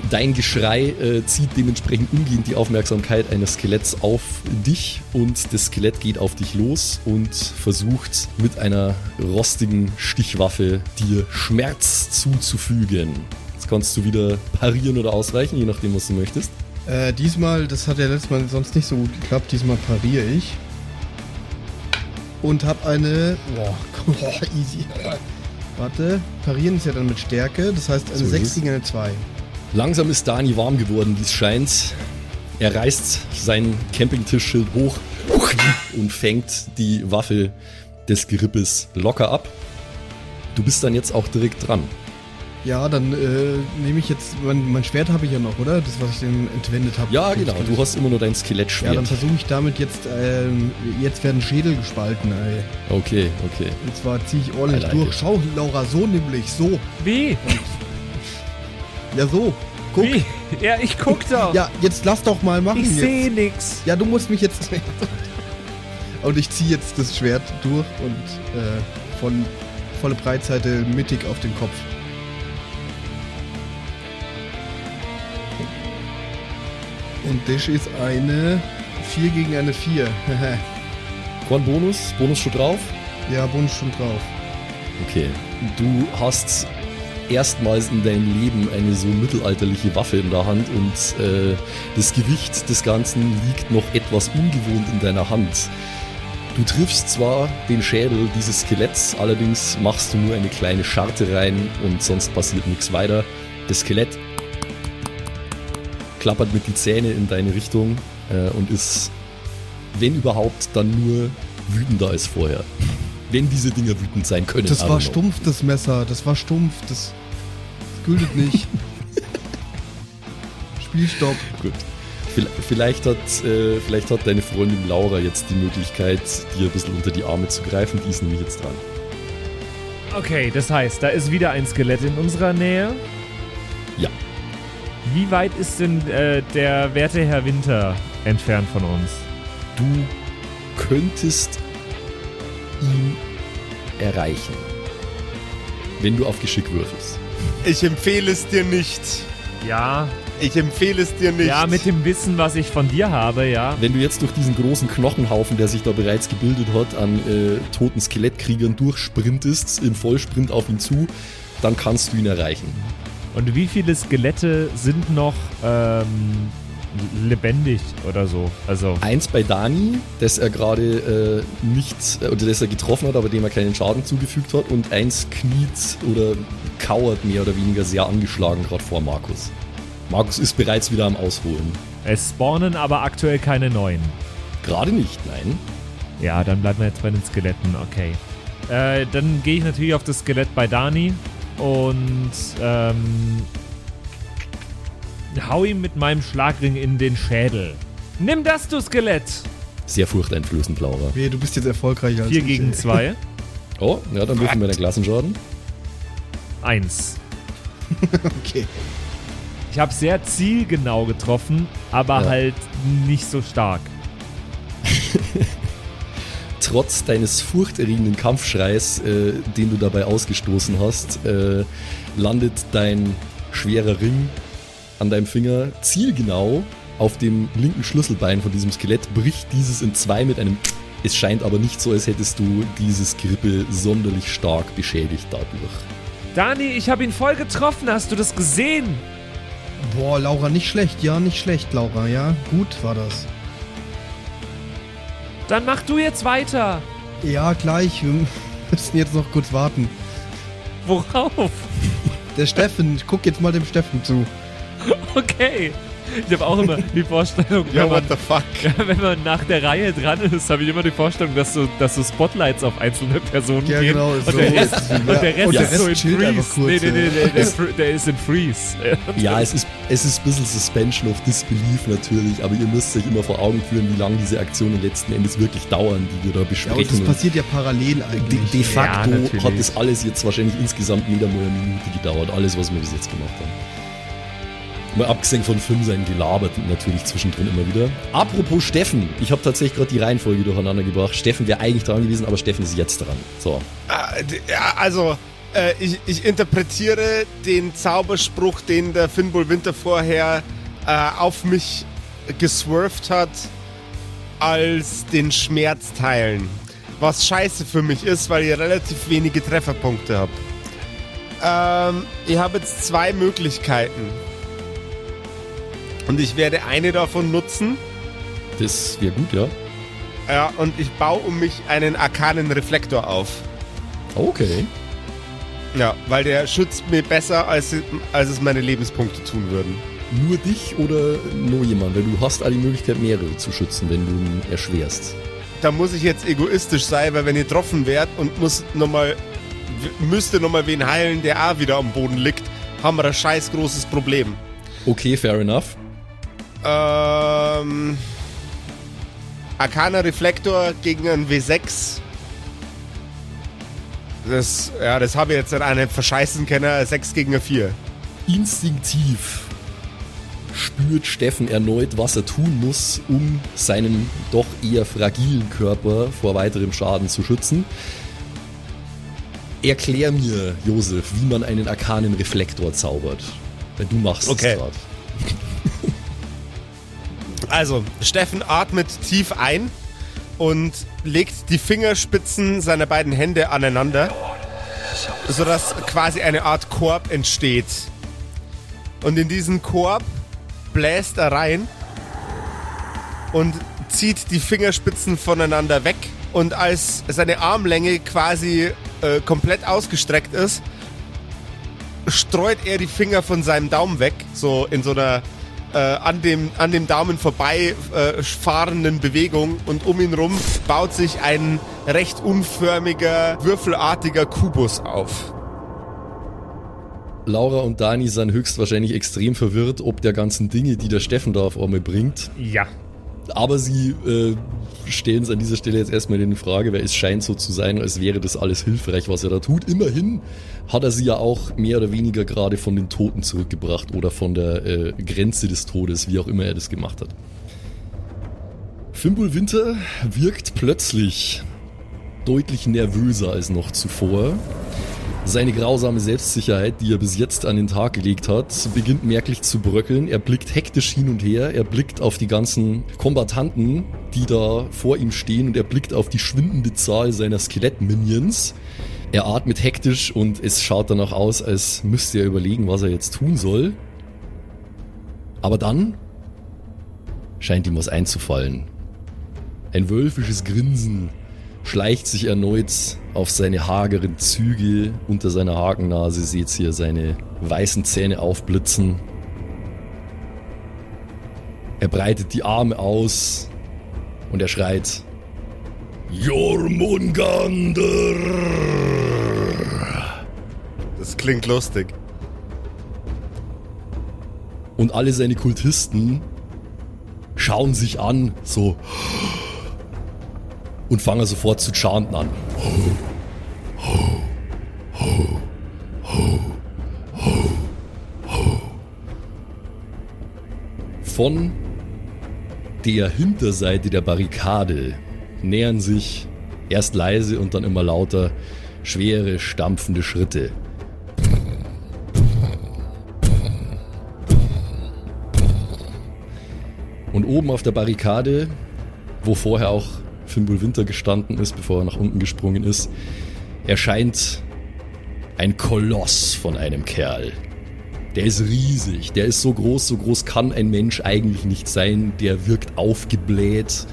Dein Geschrei äh, zieht dementsprechend umgehend die Aufmerksamkeit eines Skeletts auf dich und das Skelett geht auf dich los und versucht mit einer rostigen Stichwaffe dir Schmerz zuzufügen. Jetzt kannst du wieder parieren oder ausweichen, je nachdem, was du möchtest. Äh, diesmal, das hat ja letztes Mal sonst nicht so gut geklappt, diesmal pariere ich. Und hab eine... Boah, komm, easy. Warte, parieren ist ja dann mit Stärke, das heißt eine so sechs gegen eine zwei. Langsam ist Dani warm geworden, wie es scheint. Er reißt sein Campingtischschild hoch und fängt die Waffe des Gerippes locker ab. Du bist dann jetzt auch direkt dran. Ja, dann äh, nehme ich jetzt, mein, mein Schwert habe ich ja noch, oder? Das, was ich dem entwendet habe. Ja, genau, du hast immer nur dein Skelettschwert. Ja, dann versuche ich damit jetzt, ähm, jetzt werden Schädel gespalten, ey. Okay, okay. Und zwar ziehe ich ordentlich Alter, durch. Schau, Laura, so nämlich, so. Wie? Ja, so. Guck. Wie? Ja, ich guck doch. Ja, jetzt lass doch mal machen. Ich sehe nix. Ja, du musst mich jetzt... Und ich ziehe jetzt das Schwert durch und äh, von volle Breitseite mittig auf den Kopf. Und das ist eine vier gegen eine vier. One Bonus? Bonus schon drauf? Ja, Bonus schon drauf. Okay. Du hast erstmals in deinem Leben eine so mittelalterliche Waffe in der Hand und äh, das Gewicht des Ganzen liegt noch etwas ungewohnt in deiner Hand. Du triffst zwar den Schädel dieses Skeletts, allerdings machst du nur eine kleine Scharte rein und sonst passiert nichts weiter. Das Skelett klappert mit die Zähne in deine Richtung äh, und ist, wenn überhaupt, dann nur wütender als vorher. Wenn diese Dinger wütend sein können. Das war stumpf, das Messer. Das war stumpf. Das, das gültet nicht. Spielstopp. Gut. Vielleicht hat, äh, vielleicht hat deine Freundin Laura jetzt die Möglichkeit, dir ein bisschen unter die Arme zu greifen. Die ist nämlich jetzt dran. Okay, das heißt, da ist wieder ein Skelett in unserer Nähe. Ja. Wie weit ist denn äh, der werte Herr Winter entfernt von uns? Du könntest ihn erreichen, wenn du auf Geschick würfelst. Ich empfehle es dir nicht. Ja. Ich empfehle es dir nicht. Ja, mit dem Wissen, was ich von dir habe, ja. Wenn du jetzt durch diesen großen Knochenhaufen, der sich da bereits gebildet hat, an äh, toten Skelettkriegern durchsprintest, im Vollsprint auf ihn zu, dann kannst du ihn erreichen. Und wie viele Skelette sind noch ähm, lebendig oder so? Also eins bei Dani, das er gerade äh, nicht, oder das er getroffen hat, aber dem er keinen Schaden zugefügt hat. Und eins kniet oder kauert mehr oder weniger sehr angeschlagen gerade vor Markus. Markus ist bereits wieder am Ausholen. Es spawnen aber aktuell keine neuen. Gerade nicht, nein. Ja, dann bleiben wir jetzt bei den Skeletten, okay. Äh, dann gehe ich natürlich auf das Skelett bei Dani. Und ähm, hau ihm mit meinem Schlagring in den Schädel. Nimm das, du Skelett! Sehr furchteinflößend, Laura. Weh, du bist jetzt erfolgreicher als ich. vier gegen zwei. Oh, ja, dann würfeln wir den Klassenschaden. eins. Okay. Ich habe sehr zielgenau getroffen, aber ja. halt nicht so stark. trotz deines furchterregenden Kampfschreis, äh, den du dabei ausgestoßen hast, äh, landet dein schwerer Ring an deinem Finger zielgenau auf dem linken Schlüsselbein von diesem Skelett, bricht dieses in zwei mit einem... Es scheint aber nicht so, als hättest du dieses Gerippe sonderlich stark beschädigt dadurch. Dani, ich habe ihn voll getroffen, hast du das gesehen? Boah, Laura, nicht schlecht, ja, nicht schlecht, Laura, ja, gut war das. Dann mach du jetzt weiter. Ja, gleich, wir müssen jetzt noch kurz warten. Worauf? Der Steffen, ich guck jetzt mal dem Steffen zu. Okay. Ich habe auch immer die Vorstellung, ja, wenn, man, what the fuck? wenn man nach der Reihe dran ist, habe ich immer die Vorstellung, dass so, dass so Spotlights auf einzelne Personen ja, gehen. Genau, und, so der Rest, ja. und der Rest und der ist Rest so in Freeze. Kurz, nee, nee, nee, nee der, der, der ist in Freeze. Ja, es ist, es ist ein bisschen Suspension of Disbelief natürlich, aber ihr müsst euch immer vor Augen führen, wie lange diese Aktionen letzten Endes wirklich dauern, die wir da besprechen. Ja, und das passiert ja parallel eigentlich. De, de facto ja, hat das alles jetzt wahrscheinlich insgesamt wieder mal eine Minute gedauert, alles, was wir bis jetzt gemacht haben. Mal abgesehen von fünf sein gelabert natürlich zwischendrin immer wieder. Apropos Steffen, ich habe tatsächlich gerade die Reihenfolge durcheinander gebracht. Steffen wäre eigentlich dran gewesen, aber Steffen ist jetzt dran. So. Ja, also, äh, ich, ich interpretiere den Zauberspruch, den der Fimbulwinter vorher äh, auf mich geswerft hat, als den Schmerz teilen. Was scheiße für mich ist, weil ich relativ wenige Trefferpunkte habe. Ähm, ich habe jetzt zwei Möglichkeiten. Und ich werde eine davon nutzen. Das wäre gut, ja. Ja, und ich baue um mich einen arkanen Reflektor auf. Okay. Ja, weil der schützt mir besser, als, als es meine Lebenspunkte tun würden. Nur dich oder nur jemand? Weil du hast alle die Möglichkeit, mehrere zu schützen, wenn du ihn erschwerst. Da muss ich jetzt egoistisch sein, weil wenn ihr getroffen werdet und muss noch mal, müsste nochmal wen heilen, der auch wieder am Boden liegt, haben wir ein scheiß großes Problem. Okay, fair enough. Ähm, Arcana Reflektor gegen einen W sechs. Das, ja, das habe ich jetzt in einem verscheißen können. sechs gegen eine vier. Instinktiv spürt Steffen erneut, was er tun muss, um seinen doch eher fragilen Körper vor weiterem Schaden zu schützen. Erklär mir, Josef, wie man einen arkanen Reflektor zaubert. Wenn du machst es okay. gerade. Also, Steffen atmet tief ein und legt die Fingerspitzen seiner beiden Hände aneinander, sodass quasi eine Art Korb entsteht. Und in diesen Korb bläst er rein und zieht die Fingerspitzen voneinander weg. Und als seine Armlänge quasi äh, komplett ausgestreckt ist, streut er die Finger von seinem Daumen weg, so in so einer Äh, an dem, an dem Daumen vorbei äh, fahrenden Bewegung und um ihn rum baut sich ein recht unförmiger, würfelartiger Kubus auf. Laura und Dani sind höchstwahrscheinlich extrem verwirrt, ob der ganzen Dinge, die der Steffen da auf einmal bringt. Ja. Aber sie äh, stellen es an dieser Stelle jetzt erstmal in Frage, weil es scheint so zu sein, als wäre das alles hilfreich, was er da tut. Immerhin hat er sie ja auch mehr oder weniger gerade von den Toten zurückgebracht oder von der äh, Grenze des Todes, wie auch immer er das gemacht hat. Fimbulwinter wirkt plötzlich deutlich nervöser als noch zuvor. Seine grausame Selbstsicherheit, die er bis jetzt an den Tag gelegt hat, beginnt merklich zu bröckeln. Er blickt hektisch hin und her, er blickt auf die ganzen Kombattanten, die da vor ihm stehen und er blickt auf die schwindende Zahl seiner Skelett-Minions. Er atmet hektisch und es schaut danach aus, als müsste er überlegen, was er jetzt tun soll. Aber dann scheint ihm was einzufallen. Ein wölfisches Grinsen schleicht sich erneut auf seine hageren Züge. Unter seiner Hakennase seht ihr seine weißen Zähne aufblitzen. Er breitet die Arme aus und er schreit: Jormungandr! Das klingt lustig. Und alle seine Kultisten schauen sich an, so... Und fange sofort zu chanten an. Ho, ho, ho, ho, ho, ho. Von der Hinterseite der Barrikade nähern sich Erst leise und dann immer lauter, schwere, stampfende Schritte. Und oben auf der Barrikade, wo vorher auch Fimbulwinter gestanden ist, bevor er nach unten gesprungen ist, erscheint ein Koloss von einem Kerl. Der ist riesig, der ist so groß, so groß kann ein Mensch eigentlich nicht sein. Der wirkt aufgebläht,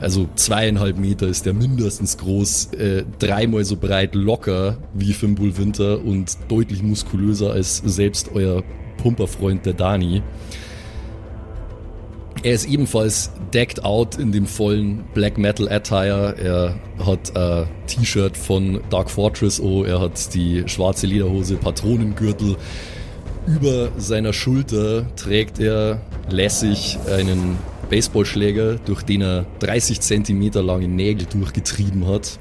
also zweieinhalb Meter ist der mindestens groß, äh, dreimal so breit locker wie Fimbulwinter und deutlich muskulöser als selbst euer Pumperfreund der Dani. Er ist ebenfalls decked out in dem vollen Black Metal Attire. Er hat ein T-Shirt von Dark Fortress, oh, er hat die schwarze Lederhose, Patronengürtel. Über seiner Schulter trägt er lässig einen Baseballschläger, durch den er dreißig Zentimeter lange Nägel durchgetrieben hat.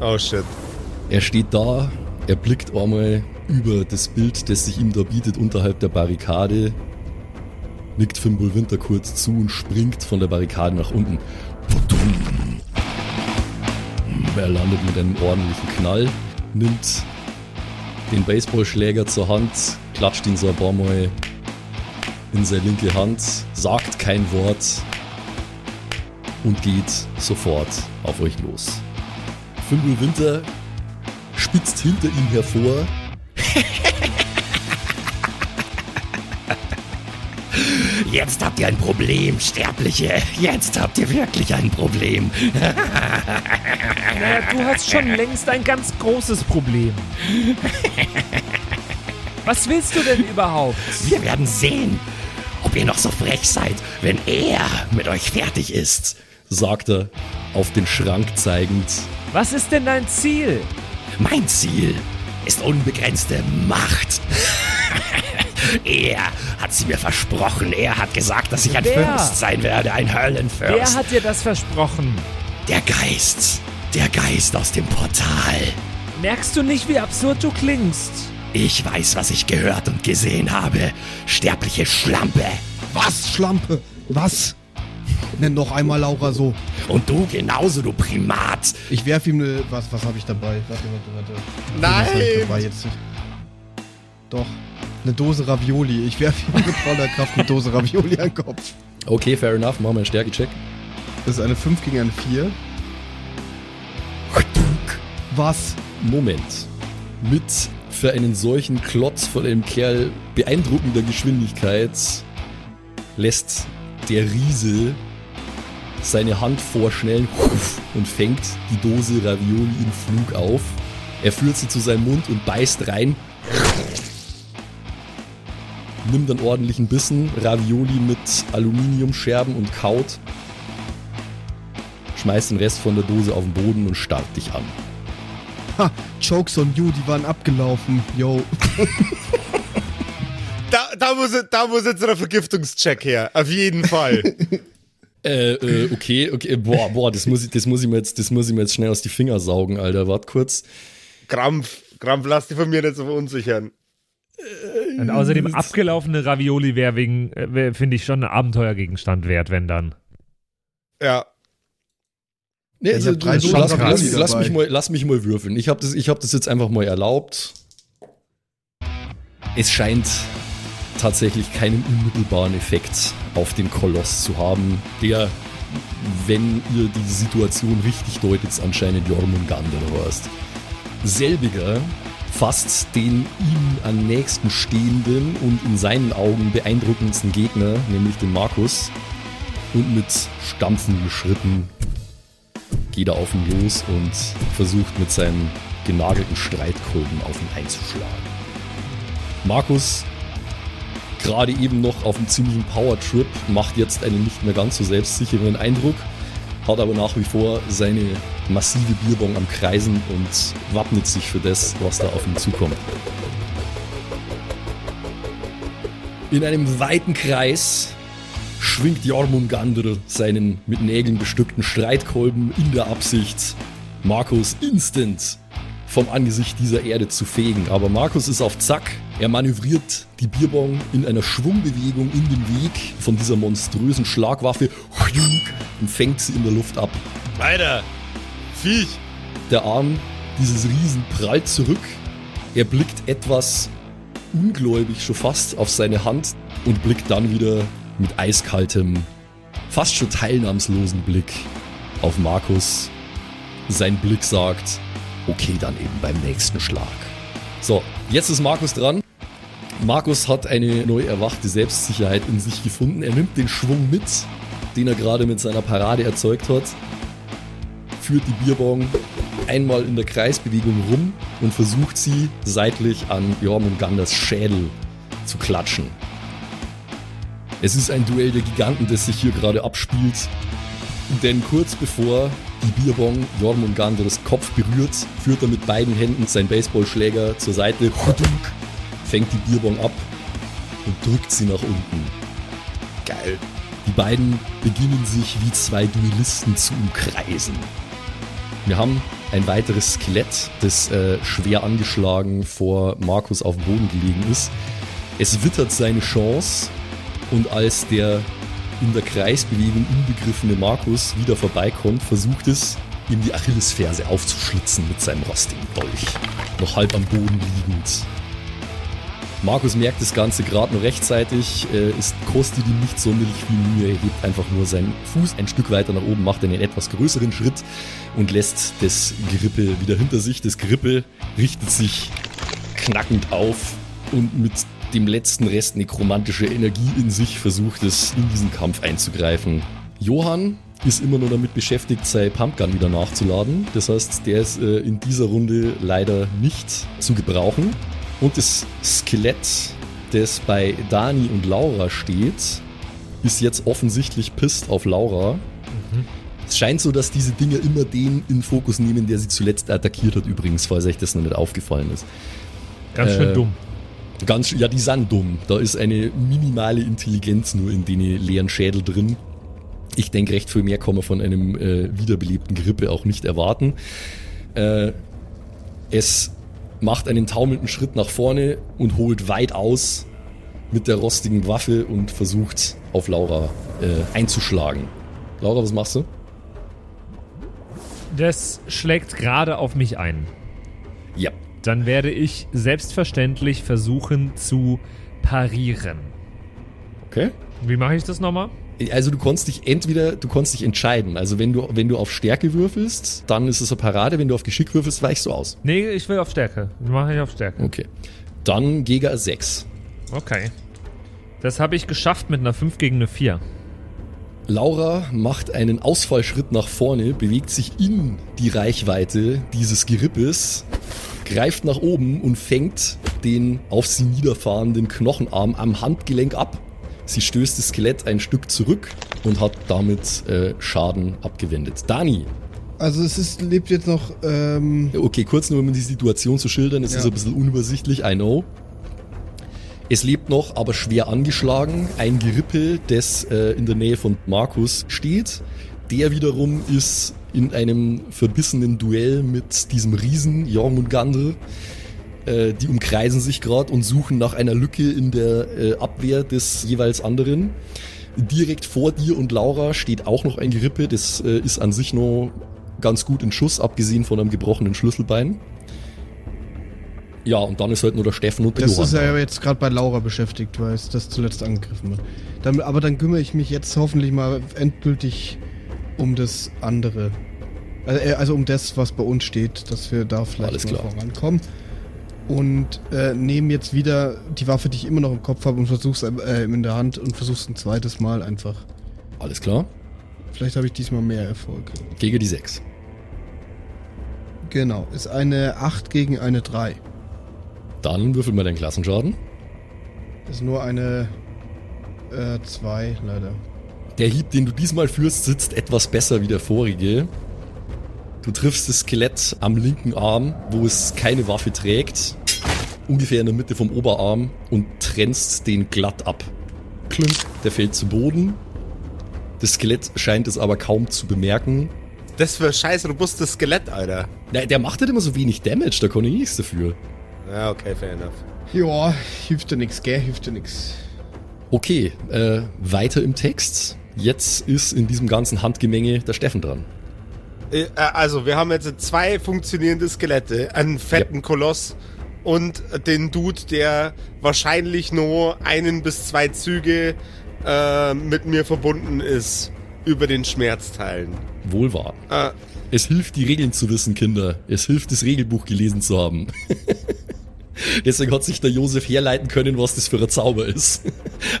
Oh shit. Er steht da, er blickt einmal über das Bild, das sich ihm da bietet, unterhalb der Barrikade, nickt Fimbulwinter kurz zu und springt von der Barrikade nach unten. Er landet mit einem ordentlichen Knall, nimmt den Baseballschläger zur Hand, klatscht ihn so ein paar Mal in seine linke Hand, sagt kein Wort und geht sofort auf euch los. Fimbulwinter spitzt hinter ihm hervor. Jetzt habt ihr ein Problem, Sterbliche. Jetzt habt ihr wirklich ein Problem. Ja, du hast schon längst ein ganz großes Problem. Was willst du denn überhaupt? Wir werden sehen, ob ihr noch so frech seid, wenn er mit euch fertig ist, sagt er, auf den Schrank zeigend. Was ist denn dein Ziel? Mein Ziel ist unbegrenzte Macht. Er hat sie mir versprochen. Er hat gesagt, dass ich ein Wer? Fürst sein werde, ein Höllenfürst. Wer hat dir das versprochen? Der Geist. Der Geist aus dem Portal. Merkst du nicht, wie absurd du klingst? Ich weiß, was ich gehört und gesehen habe. Sterbliche Schlampe. Was, Schlampe? Was? Nenn doch einmal Laura so. Und du genauso, du Primat. Ich werf ihm eine... Was, was habe ich dabei? Warte, warte, warte. Nein! Ich dabei jetzt nicht. Doch. Eine Dose Ravioli. Ich werf ihm mit voller Kraft eine Dose Ravioli an den Kopf. Okay, fair enough. Machen wir einen Stärke-Check. Das ist eine fünf gegen eine vier. Was? Moment. Mit... für einen solchen Klotz von einem Kerl beeindruckender Geschwindigkeit lässt der Riese seine Hand vorschnellen und fängt die Dose Ravioli im Flug auf. Er führt sie zu seinem Mund und beißt rein. Nimmt einen ordentlichen Bissen, Ravioli mit Aluminiumscherben und kaut. Schmeißt den Rest von der Dose auf den Boden und starrt dich an. Ha, Jokes on you, die waren abgelaufen, yo. da, da, muss, da muss jetzt der Vergiftungscheck her, auf jeden Fall. äh, äh, okay, okay, boah, boah, das muss ich, das muss ich mir jetzt, das muss ich mir jetzt schnell aus die Finger saugen, Alter, wart kurz. Krampf, Krampf, lass dich von mir nicht so verunsichern. Äh, Und außerdem abgelaufene Ravioli wäre wegen, wär, finde ich, schon ein Abenteuergegenstand wert, wenn dann. Ja. Nee, also, du, du, lass, lass, lass, mich mal, lass mich mal würfeln. Ich habe das, ich hab das jetzt einfach mal erlaubt. Es scheint tatsächlich keinen unmittelbaren Effekt auf den Koloss zu haben, der, wenn ihr die Situation richtig deutet, anscheinend Jormungandr warst. Selbiger fasst den ihm am nächsten stehenden und in seinen Augen beeindruckendsten Gegner, nämlich den Markus, und mit stampfenden Schritten jeder auf ihn los und versucht mit seinem genagelten Streitkolben auf ihn einzuschlagen. Markus, gerade eben noch auf einem ziemlichen Powertrip, macht jetzt einen nicht mehr ganz so selbstsicheren Eindruck, hat aber nach wie vor seine massive Bierbong am Kreisen und wappnet sich für das, was da auf ihn zukommt. In einem weiten Kreis schwingt Jormungandr seinen mit Nägeln bestückten Streitkolben in der Absicht, Markus instant vom Angesicht dieser Erde zu fegen. Aber Markus ist auf Zack. Er manövriert die Bierbong in einer Schwungbewegung in den Weg von dieser monströsen Schlagwaffe und fängt sie in der Luft ab. Alter, Viech. Der Arm dieses Riesen prallt zurück. Er blickt etwas ungläubig schon fast auf seine Hand und blickt dann wieder mit eiskaltem, fast schon teilnahmslosen Blick auf Markus. Sein Blick sagt, okay, dann eben beim nächsten Schlag. So, jetzt ist Markus dran. Markus hat eine neu erwachte Selbstsicherheit in sich gefunden. Er nimmt den Schwung mit, den er gerade mit seiner Parade erzeugt hat, führt die Bierbong einmal in der Kreisbewegung rum und versucht sie seitlich an Jormungandrs Schädel zu klatschen. Es ist ein Duell der Giganten, das sich hier gerade abspielt, denn kurz bevor die Bierbong Jormungandrs Kopf berührt, führt er mit beiden Händen seinen Baseballschläger zur Seite, fängt die Bierbong ab und drückt sie nach unten. Geil. Die beiden beginnen sich wie zwei Duellisten zu umkreisen. Wir haben ein weiteres Skelett, das äh, schwer angeschlagen vor Markus auf dem Boden gelegen ist. Es wittert seine Chance und als der in der Kreisbewegung inbegriffene Markus wieder vorbeikommt, versucht es, ihm die Achillesferse aufzuschlitzen mit seinem rostigen Dolch, noch halb am Boden liegend. Markus merkt das Ganze gerade nur rechtzeitig, äh, es kostet ihm nicht sonderlich viel Mühe, er hebt einfach nur seinen Fuß ein Stück weiter nach oben, macht einen etwas größeren Schritt und lässt das Gerippe wieder hinter sich. Das Gerippe richtet sich knackend auf und mit dem letzten Rest nekromantische Energie in sich versucht es, in diesen Kampf einzugreifen. Johann ist immer nur damit beschäftigt, sein Pumpgun wieder nachzuladen, das heißt, der ist äh, in dieser Runde leider nicht zu gebrauchen. Und das Skelett, das bei Dani und Laura steht, ist jetzt offensichtlich pissed auf Laura. Mhm. Es scheint so, dass diese Dinger immer den in Fokus nehmen, der sie zuletzt attackiert hat übrigens, falls euch das noch nicht aufgefallen ist. Ganz äh, schön dumm. Ganz, ja, die sind dumm. Da ist eine minimale Intelligenz nur in den leeren Schädel drin. Ich denke, recht viel mehr kann man von einem äh, wiederbelebten Grippe auch nicht erwarten. Äh, es... macht einen taumelnden Schritt nach vorne und holt weit aus mit der rostigen Waffe und versucht auf Laura äh, einzuschlagen. Laura, was machst du? Das schlägt gerade auf mich ein. Ja. Dann werde ich selbstverständlich versuchen zu parieren. Okay. Wie mache ich das nochmal? Also du konntest dich entweder, du konntest dich entscheiden. Also wenn du, wenn du auf Stärke würfelst, dann ist es eine Parade. Wenn du auf Geschick würfelst, weichst du aus. Nee, ich will auf Stärke. Ich mache ich auf Stärke. Okay. Dann gegen eine sechs. Okay. Das habe ich geschafft mit einer fünf gegen eine vier. Laura macht einen Ausfallschritt nach vorne, bewegt sich in die Reichweite dieses Gerippes, greift nach oben und fängt den auf sie niederfahrenden Knochenarm am Handgelenk ab. Sie stößt das Skelett ein Stück zurück und hat damit äh, Schaden abgewendet. Dani. Also es ist, lebt jetzt noch... Ähm okay, kurz nur, um die Situation zu schildern. Es ja. ist ein bisschen unübersichtlich, I know. Es lebt noch, aber schwer angeschlagen. Ein Gerippe, das äh, in der Nähe von Markus steht. Der wiederum ist in einem verbissenen Duell mit diesem Riesen, Jormungandr. Die umkreisen sich gerade und suchen nach einer Lücke in der äh, Abwehr des jeweils anderen. Direkt vor dir und Laura steht auch noch ein Gerippe. Das äh, ist an sich noch ganz gut in Schuss, abgesehen von einem gebrochenen Schlüsselbein. Ja, und dann ist halt nur der Steffen und der Johann. Das ist ja jetzt gerade bei Laura beschäftigt, weil es das zuletzt angegriffen hat. Dann, aber dann kümmere ich mich jetzt hoffentlich mal endgültig um das andere. Also, äh, also um das, was bei uns steht, dass wir da vielleicht noch vorankommen. Und äh, nehme jetzt wieder die Waffe, die ich immer noch im Kopf habe, und versuch's äh, in der Hand und versuch's ein zweites Mal einfach. Alles klar. Vielleicht habe ich diesmal mehr Erfolg. Gegen die sechs. Genau, ist eine acht gegen eine drei. Dann würfel mal deinen Klassenschaden. Ist nur eine äh, zwei, leider. Der Hieb, den du diesmal führst, sitzt etwas besser wie der vorige. Du triffst das Skelett am linken Arm, wo es keine Waffe trägt, ungefähr in der Mitte vom Oberarm und trennst den glatt ab. Klunk, der fällt zu Boden. Das Skelett scheint es aber kaum zu bemerken. Das für ein scheiß robustes Skelett, Alter. Na, der macht halt immer so wenig Damage, da kann ich nichts dafür. Ja, okay, fair enough. Joa, hilft dir nix, gell, hilft dir nix. Okay, äh, weiter im Text. Jetzt ist in diesem ganzen Handgemenge der Steffen dran. Also, wir haben jetzt zwei funktionierende Skelette, einen fetten ja. Koloss und den Dude, der wahrscheinlich nur einen bis zwei Züge äh, mit mir verbunden ist, über den Schmerz teilen. Wohl wahr. Äh, es hilft, die Regeln zu wissen, Kinder. Es hilft, das Regelbuch gelesen zu haben. Deswegen hat sich der Josef herleiten können, was das für ein Zauber ist.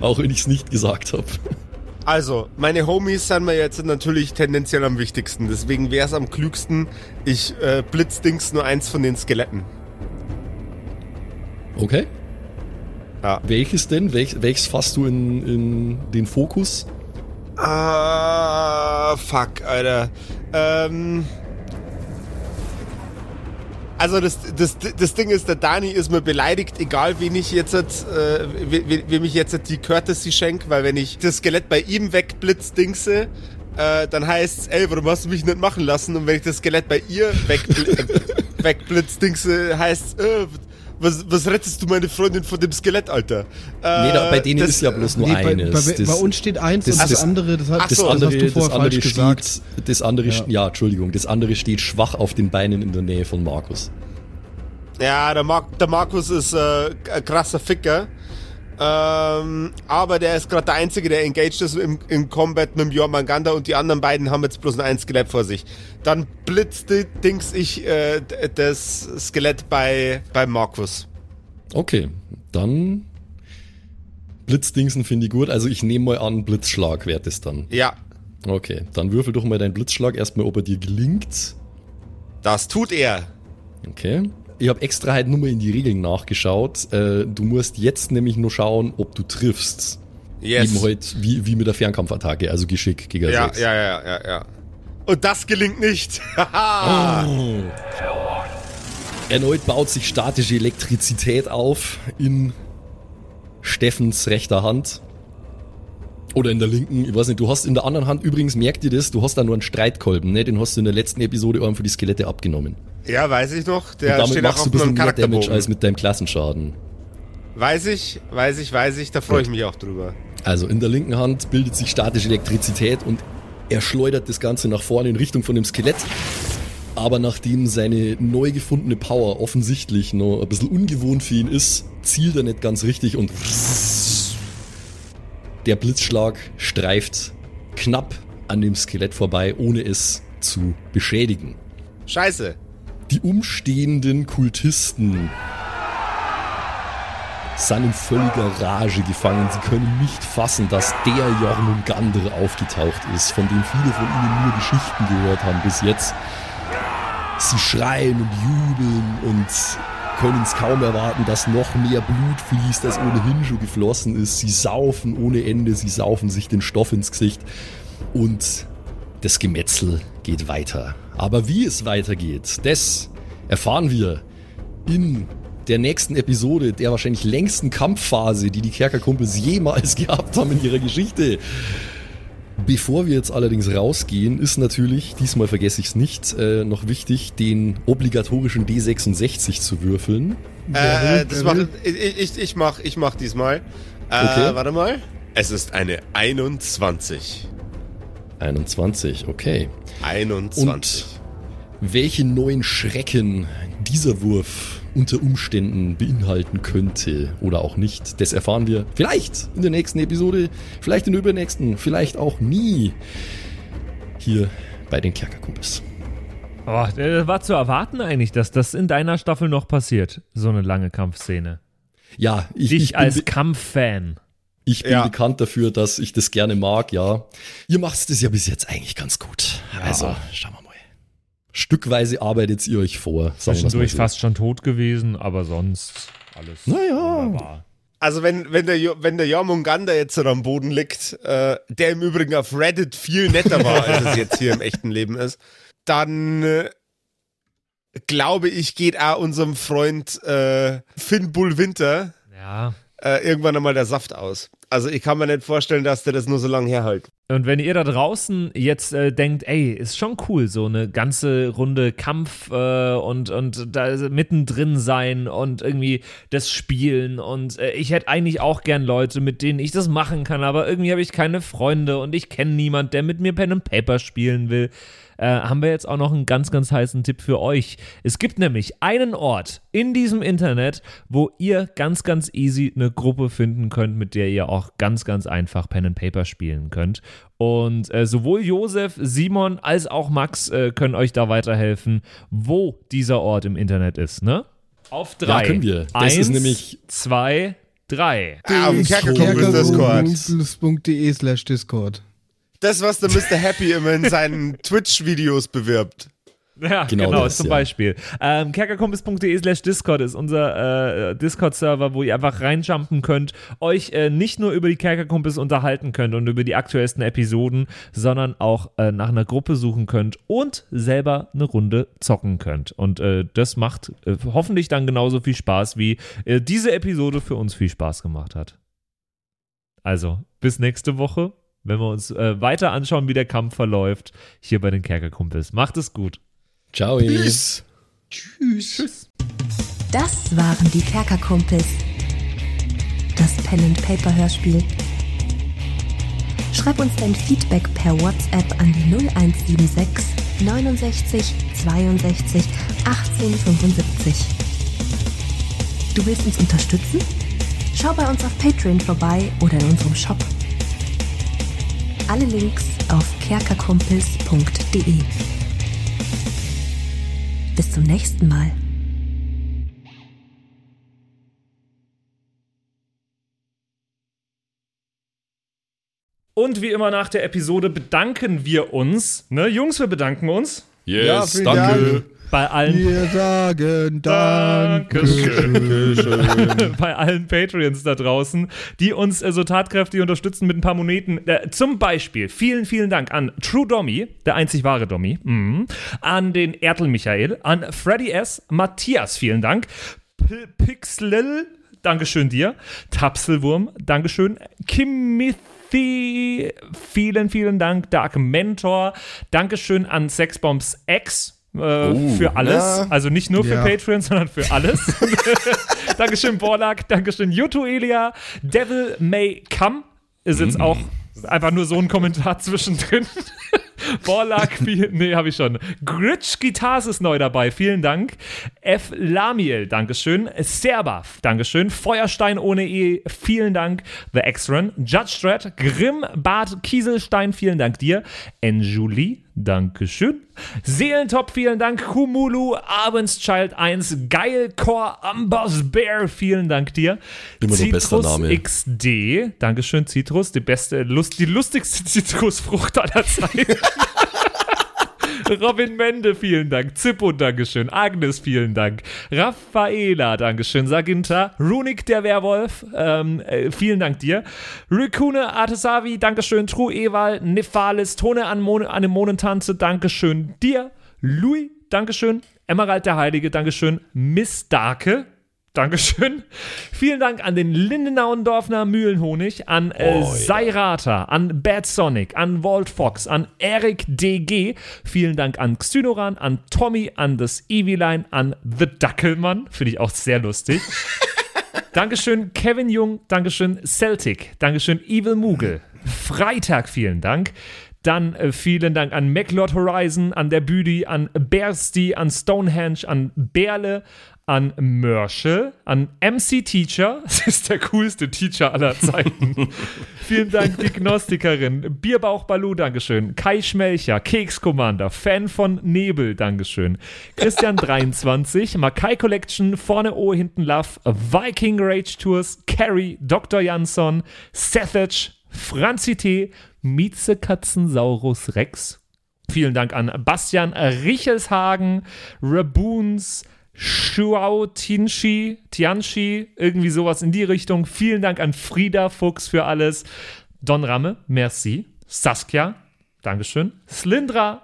Auch wenn ich es nicht gesagt habe. Also, meine Homies sind mir jetzt natürlich tendenziell am wichtigsten. Deswegen wäre es am klügsten, ich äh, blitzdings nur eins von den Skeletten. Okay. Ja. Welches denn? Welch, welches fasst du in, in den Fokus? Ah, fuck, Alter. Ähm... Also das, das, das Ding ist, der Dani ist mir beleidigt, egal wen ich jetzt, äh, we, wem ich jetzt die Courtesy schenke, weil wenn ich das Skelett bei ihm wegblitzdingse, äh, dann heißt es, ey, warum hast du mich nicht machen lassen? Und wenn ich das Skelett bei ihr wegbl- wegblitzdingse, heißt es, äh, was, was rettest du meine Freundin von dem Skelett, Alter? Äh, nee, da, bei denen das, ist ja bloß nur nee, eines. Bei, bei, das, bei uns steht eins das, und das, das andere, das, hat, das, so, andere, das hast du vorher das falsch gesagt. Steht, das andere, ja. ja, Entschuldigung, das andere steht schwach auf den Beinen in der Nähe von Markus. Ja, der, Mar- der Markus ist äh, ein krasser Ficker. Ähm, aber der ist gerade der Einzige, der engaged ist im, im Combat mit dem Jormungandr und die anderen beiden haben jetzt bloß ein Skelett vor sich. Dann blitzt Dings ich äh, das Skelett bei, bei Markus. Okay, dann Blitzdingsen finde ich gut. Also ich nehme mal an, Blitzschlag wäre das dann. Ja. Okay, dann würfel doch mal deinen Blitzschlag erstmal, ob er dir gelingt. Das tut er. Okay. Ich habe extra halt nur mal in die Regeln nachgeschaut. Äh, du musst jetzt nämlich nur schauen, ob du triffst. Yes. Eben halt wie, wie mit der Fernkampfattacke, also Geschick gegen ja, sechs. Ja, ja, ja, ja. Und das gelingt nicht. Oh. Erneut baut sich statische Elektrizität auf in Steffens rechter Hand. Oder in der linken, ich weiß nicht, du hast in der anderen Hand, übrigens merkt ihr das, du hast da nur einen Streitkolben, ne? Den hast du in der letzten Episode einfach die Skelette abgenommen. Ja, weiß ich noch, der steht auch auf meinem Charakterbogen. Und damit machst du ein bisschen mehr Damage als mit deinem Klassenschaden. Weiß ich, weiß ich, weiß ich, da freue ich mich auch drüber. Also in der linken Hand bildet sich statische Elektrizität und er schleudert das Ganze nach vorne in Richtung von dem Skelett. Aber nachdem seine neu gefundene Power offensichtlich noch ein bisschen ungewohnt für ihn ist, zielt er nicht ganz richtig und... Der Blitzschlag streift knapp an dem Skelett vorbei, ohne es zu beschädigen. Scheiße. Die umstehenden Kultisten sind in völliger Rage gefangen. Sie können nicht fassen, dass der Jormungandr aufgetaucht ist, von dem viele von ihnen nur Geschichten gehört haben bis jetzt. Sie schreien und jubeln und... können es kaum erwarten, dass noch mehr Blut fließt, als ohnehin schon geflossen ist. Sie saufen ohne Ende, sie saufen sich den Stoff ins Gesicht und das Gemetzel geht weiter. Aber wie es weitergeht, das erfahren wir in der nächsten Episode der wahrscheinlich längsten Kampfphase, die die Kerkerkumpels jemals gehabt haben in ihrer Geschichte. Bevor wir jetzt allerdings rausgehen, ist natürlich, diesmal vergesse ich es nicht, äh, noch wichtig, den obligatorischen D sechsundsechzig zu würfeln. Äh, das mach, ich, ich, ich, mach, ich mach diesmal. Äh, okay. Warte mal. Es ist eine einundzwanzig. einundzwanzig, okay. einundzwanzig. Und welche neuen Schrecken dieser Wurf unter Umständen beinhalten könnte oder auch nicht. Das erfahren wir vielleicht in der nächsten Episode, vielleicht in der übernächsten, vielleicht auch nie hier bei den Kerkerkumpels. Oh, das war zu erwarten eigentlich, dass das in deiner Staffel noch passiert, so eine lange Kampfszene. Ja, ich, Dich ich als be- Kampffan. Ich bin ja. bekannt dafür, dass ich das gerne mag, ja. Ihr macht das ja bis jetzt eigentlich ganz gut. Ja. Also, schauen wir mal. Stückweise arbeitet ihr euch vor. Zwischendurch fast schon tot gewesen, aber sonst alles naja. Wunderbar. Also wenn, wenn der, wenn der Jormungandr jetzt so am Boden liegt, äh, der im Übrigen auf Reddit viel netter war, als es jetzt hier im echten Leben ist, dann äh, glaube ich, geht auch unserem Freund äh, Fimbulwinter ja. äh, irgendwann einmal der Saft aus. Also ich kann mir nicht vorstellen, dass der das nur so lange herhält. Und wenn ihr da draußen jetzt äh, denkt, ey, ist schon cool, so eine ganze Runde Kampf äh, und, und da mittendrin sein und irgendwie das Spielen und äh, ich hätte eigentlich auch gern Leute, mit denen ich das machen kann, aber irgendwie habe ich keine Freunde und ich kenne niemanden, der mit mir Pen and Paper spielen will. Äh, haben wir jetzt auch noch einen ganz, ganz heißen Tipp für euch. Es gibt nämlich einen Ort in diesem Internet, wo ihr ganz, ganz easy eine Gruppe finden könnt, mit der ihr auch ganz, ganz einfach Pen and Paper spielen könnt. Und äh, sowohl Josef, Simon als auch Max äh, können euch da weiterhelfen, wo dieser Ort im Internet ist, ne? Auf drei. Ja, können wir. Das Eins, ist nämlich zwei, drei. Ah, auf dem Kerkerkumpels Punkt de slash Discord. Das, was der Mister Happy immer in seinen Twitch-Videos bewirbt. Ja, genau, genau das, zum ja. Beispiel. Ähm, kerkerkumpels Punkt de slash Discord ist unser äh, Discord-Server, wo ihr einfach reinjumpen könnt, euch äh, nicht nur über die Kerkerkumpels unterhalten könnt und über die aktuellsten Episoden, sondern auch äh, nach einer Gruppe suchen könnt und selber eine Runde zocken könnt. Und äh, das macht äh, hoffentlich dann genauso viel Spaß, wie äh, diese Episode für uns viel Spaß gemacht hat. Also, bis nächste Woche. Wenn wir uns äh, weiter anschauen, wie der Kampf verläuft, hier bei den Kerkerkumpels. Macht es gut. Ciao. Tschüss. Tschüss. Tschüss. Das waren die Kerkerkumpels. Das Pen-and-Paper-Hörspiel. Schreib uns dein Feedback per WhatsApp an die null eins sieben sechs neun sechs zwei sechs eins acht sieben fünf. Du willst uns unterstützen? Schau bei uns auf Patreon vorbei oder in unserem Shop. Alle Links auf kerkerkumpels Punkt de. Bis zum nächsten Mal. Und wie immer nach der Episode bedanken wir uns. Ne, Jungs, wir bedanken uns. Yes, ja, danke. Dank. Bei allen wir sagen Dankeschön. Bei allen Patreons da draußen, die uns äh, so tatkräftig unterstützen mit ein paar Moneten. Äh, zum Beispiel vielen, vielen Dank an True Dommy, der einzig wahre Dommy, mm. an den Ertel Michael, an Freddy S., Matthias, vielen Dank, P- Pixlil, Dankeschön dir, Tapselwurm, Dankeschön, Kimmith, vielen, vielen Dank, Dark Mentor, Dankeschön an Sexbombs X, Äh, oh, für alles, ja. Also nicht nur für ja. Patreon, sondern für alles. Dankeschön Borlak, Dankeschön Jutu Elia, Devil May Come ist jetzt auch einfach nur so ein Kommentar zwischendrin. Borlak, nee, habe ich schon. Gritsch Guitars ist neu dabei, vielen Dank. F. Lamiel, Dankeschön. Serbaf, Dankeschön. Feuerstein ohne E, vielen Dank. The X-Run, Judge Dredd, Grimm, Bart, Kieselstein, vielen Dank dir. Enjuli, Dankeschön. Seelentop, vielen Dank. Kumulu, Abendschild eins, Geilcore, Amboss Bear, vielen Dank dir. Immer Citrus Name. X D, Dankeschön, Citrus, die beste, Lust, die lustigste Zitrusfrucht aller Zeiten. Robin Mende, vielen Dank. Zippo, Dankeschön. Agnes, vielen Dank. Raffaela, Dankeschön. Saginta. Runik, der Werwolf, ähm, äh, vielen Dank dir. Rikune, Artesavi, Dankeschön. Tru Ewal, Nephalis, Tone Anemonentante, Dankeschön dir. Louis, Dankeschön. Emerald der Heilige, Dankeschön. Miss Darke, Dankeschön. Vielen Dank an den Lindenauendorfner Mühlenhonig, an äh, oh, Sairata, ja. an Bad Sonic, an Walt Fox, an Eric D G. Vielen Dank an Xynoran, an Tommy, an das Eviline, an The Dackelmann. Finde ich auch sehr lustig. Dankeschön Kevin Jung, Dankeschön Celtic, Dankeschön Evil Moogle. Freitag, vielen Dank. Dann äh, vielen Dank an MacLord Horizon, an der Büdi, an Bersti, an Stonehenge, an Berle, an Mörschel, an M C Teacher, das ist der coolste Teacher aller Zeiten. Vielen Dank, die Gnostikerin, Bierbauch Balu, Dankeschön, Kai Schmelcher, Kekskommander, Fan von Nebel, Dankeschön, Christian dreiundzwanzig, Makai Collection, vorne O, hinten Love, Viking Rage Tours, Carrie, Doktor Jansson, Sethage, Franzi T., Mieze Katzensaurus Rex. Vielen Dank an Bastian Richelshagen, Raboons, Shuao Tianchi, Tianchi, irgendwie sowas in die Richtung. Vielen Dank an Frieda Fuchs für alles. Don Ramme, merci. Saskia, Dankeschön. Slindra,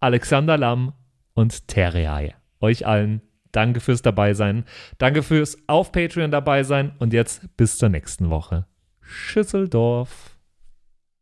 Alexander Lamm und Terreai. Euch allen danke fürs Dabeisein. Danke fürs auf Patreon dabei sein. Und jetzt bis zur nächsten Woche. Schüsseldorf.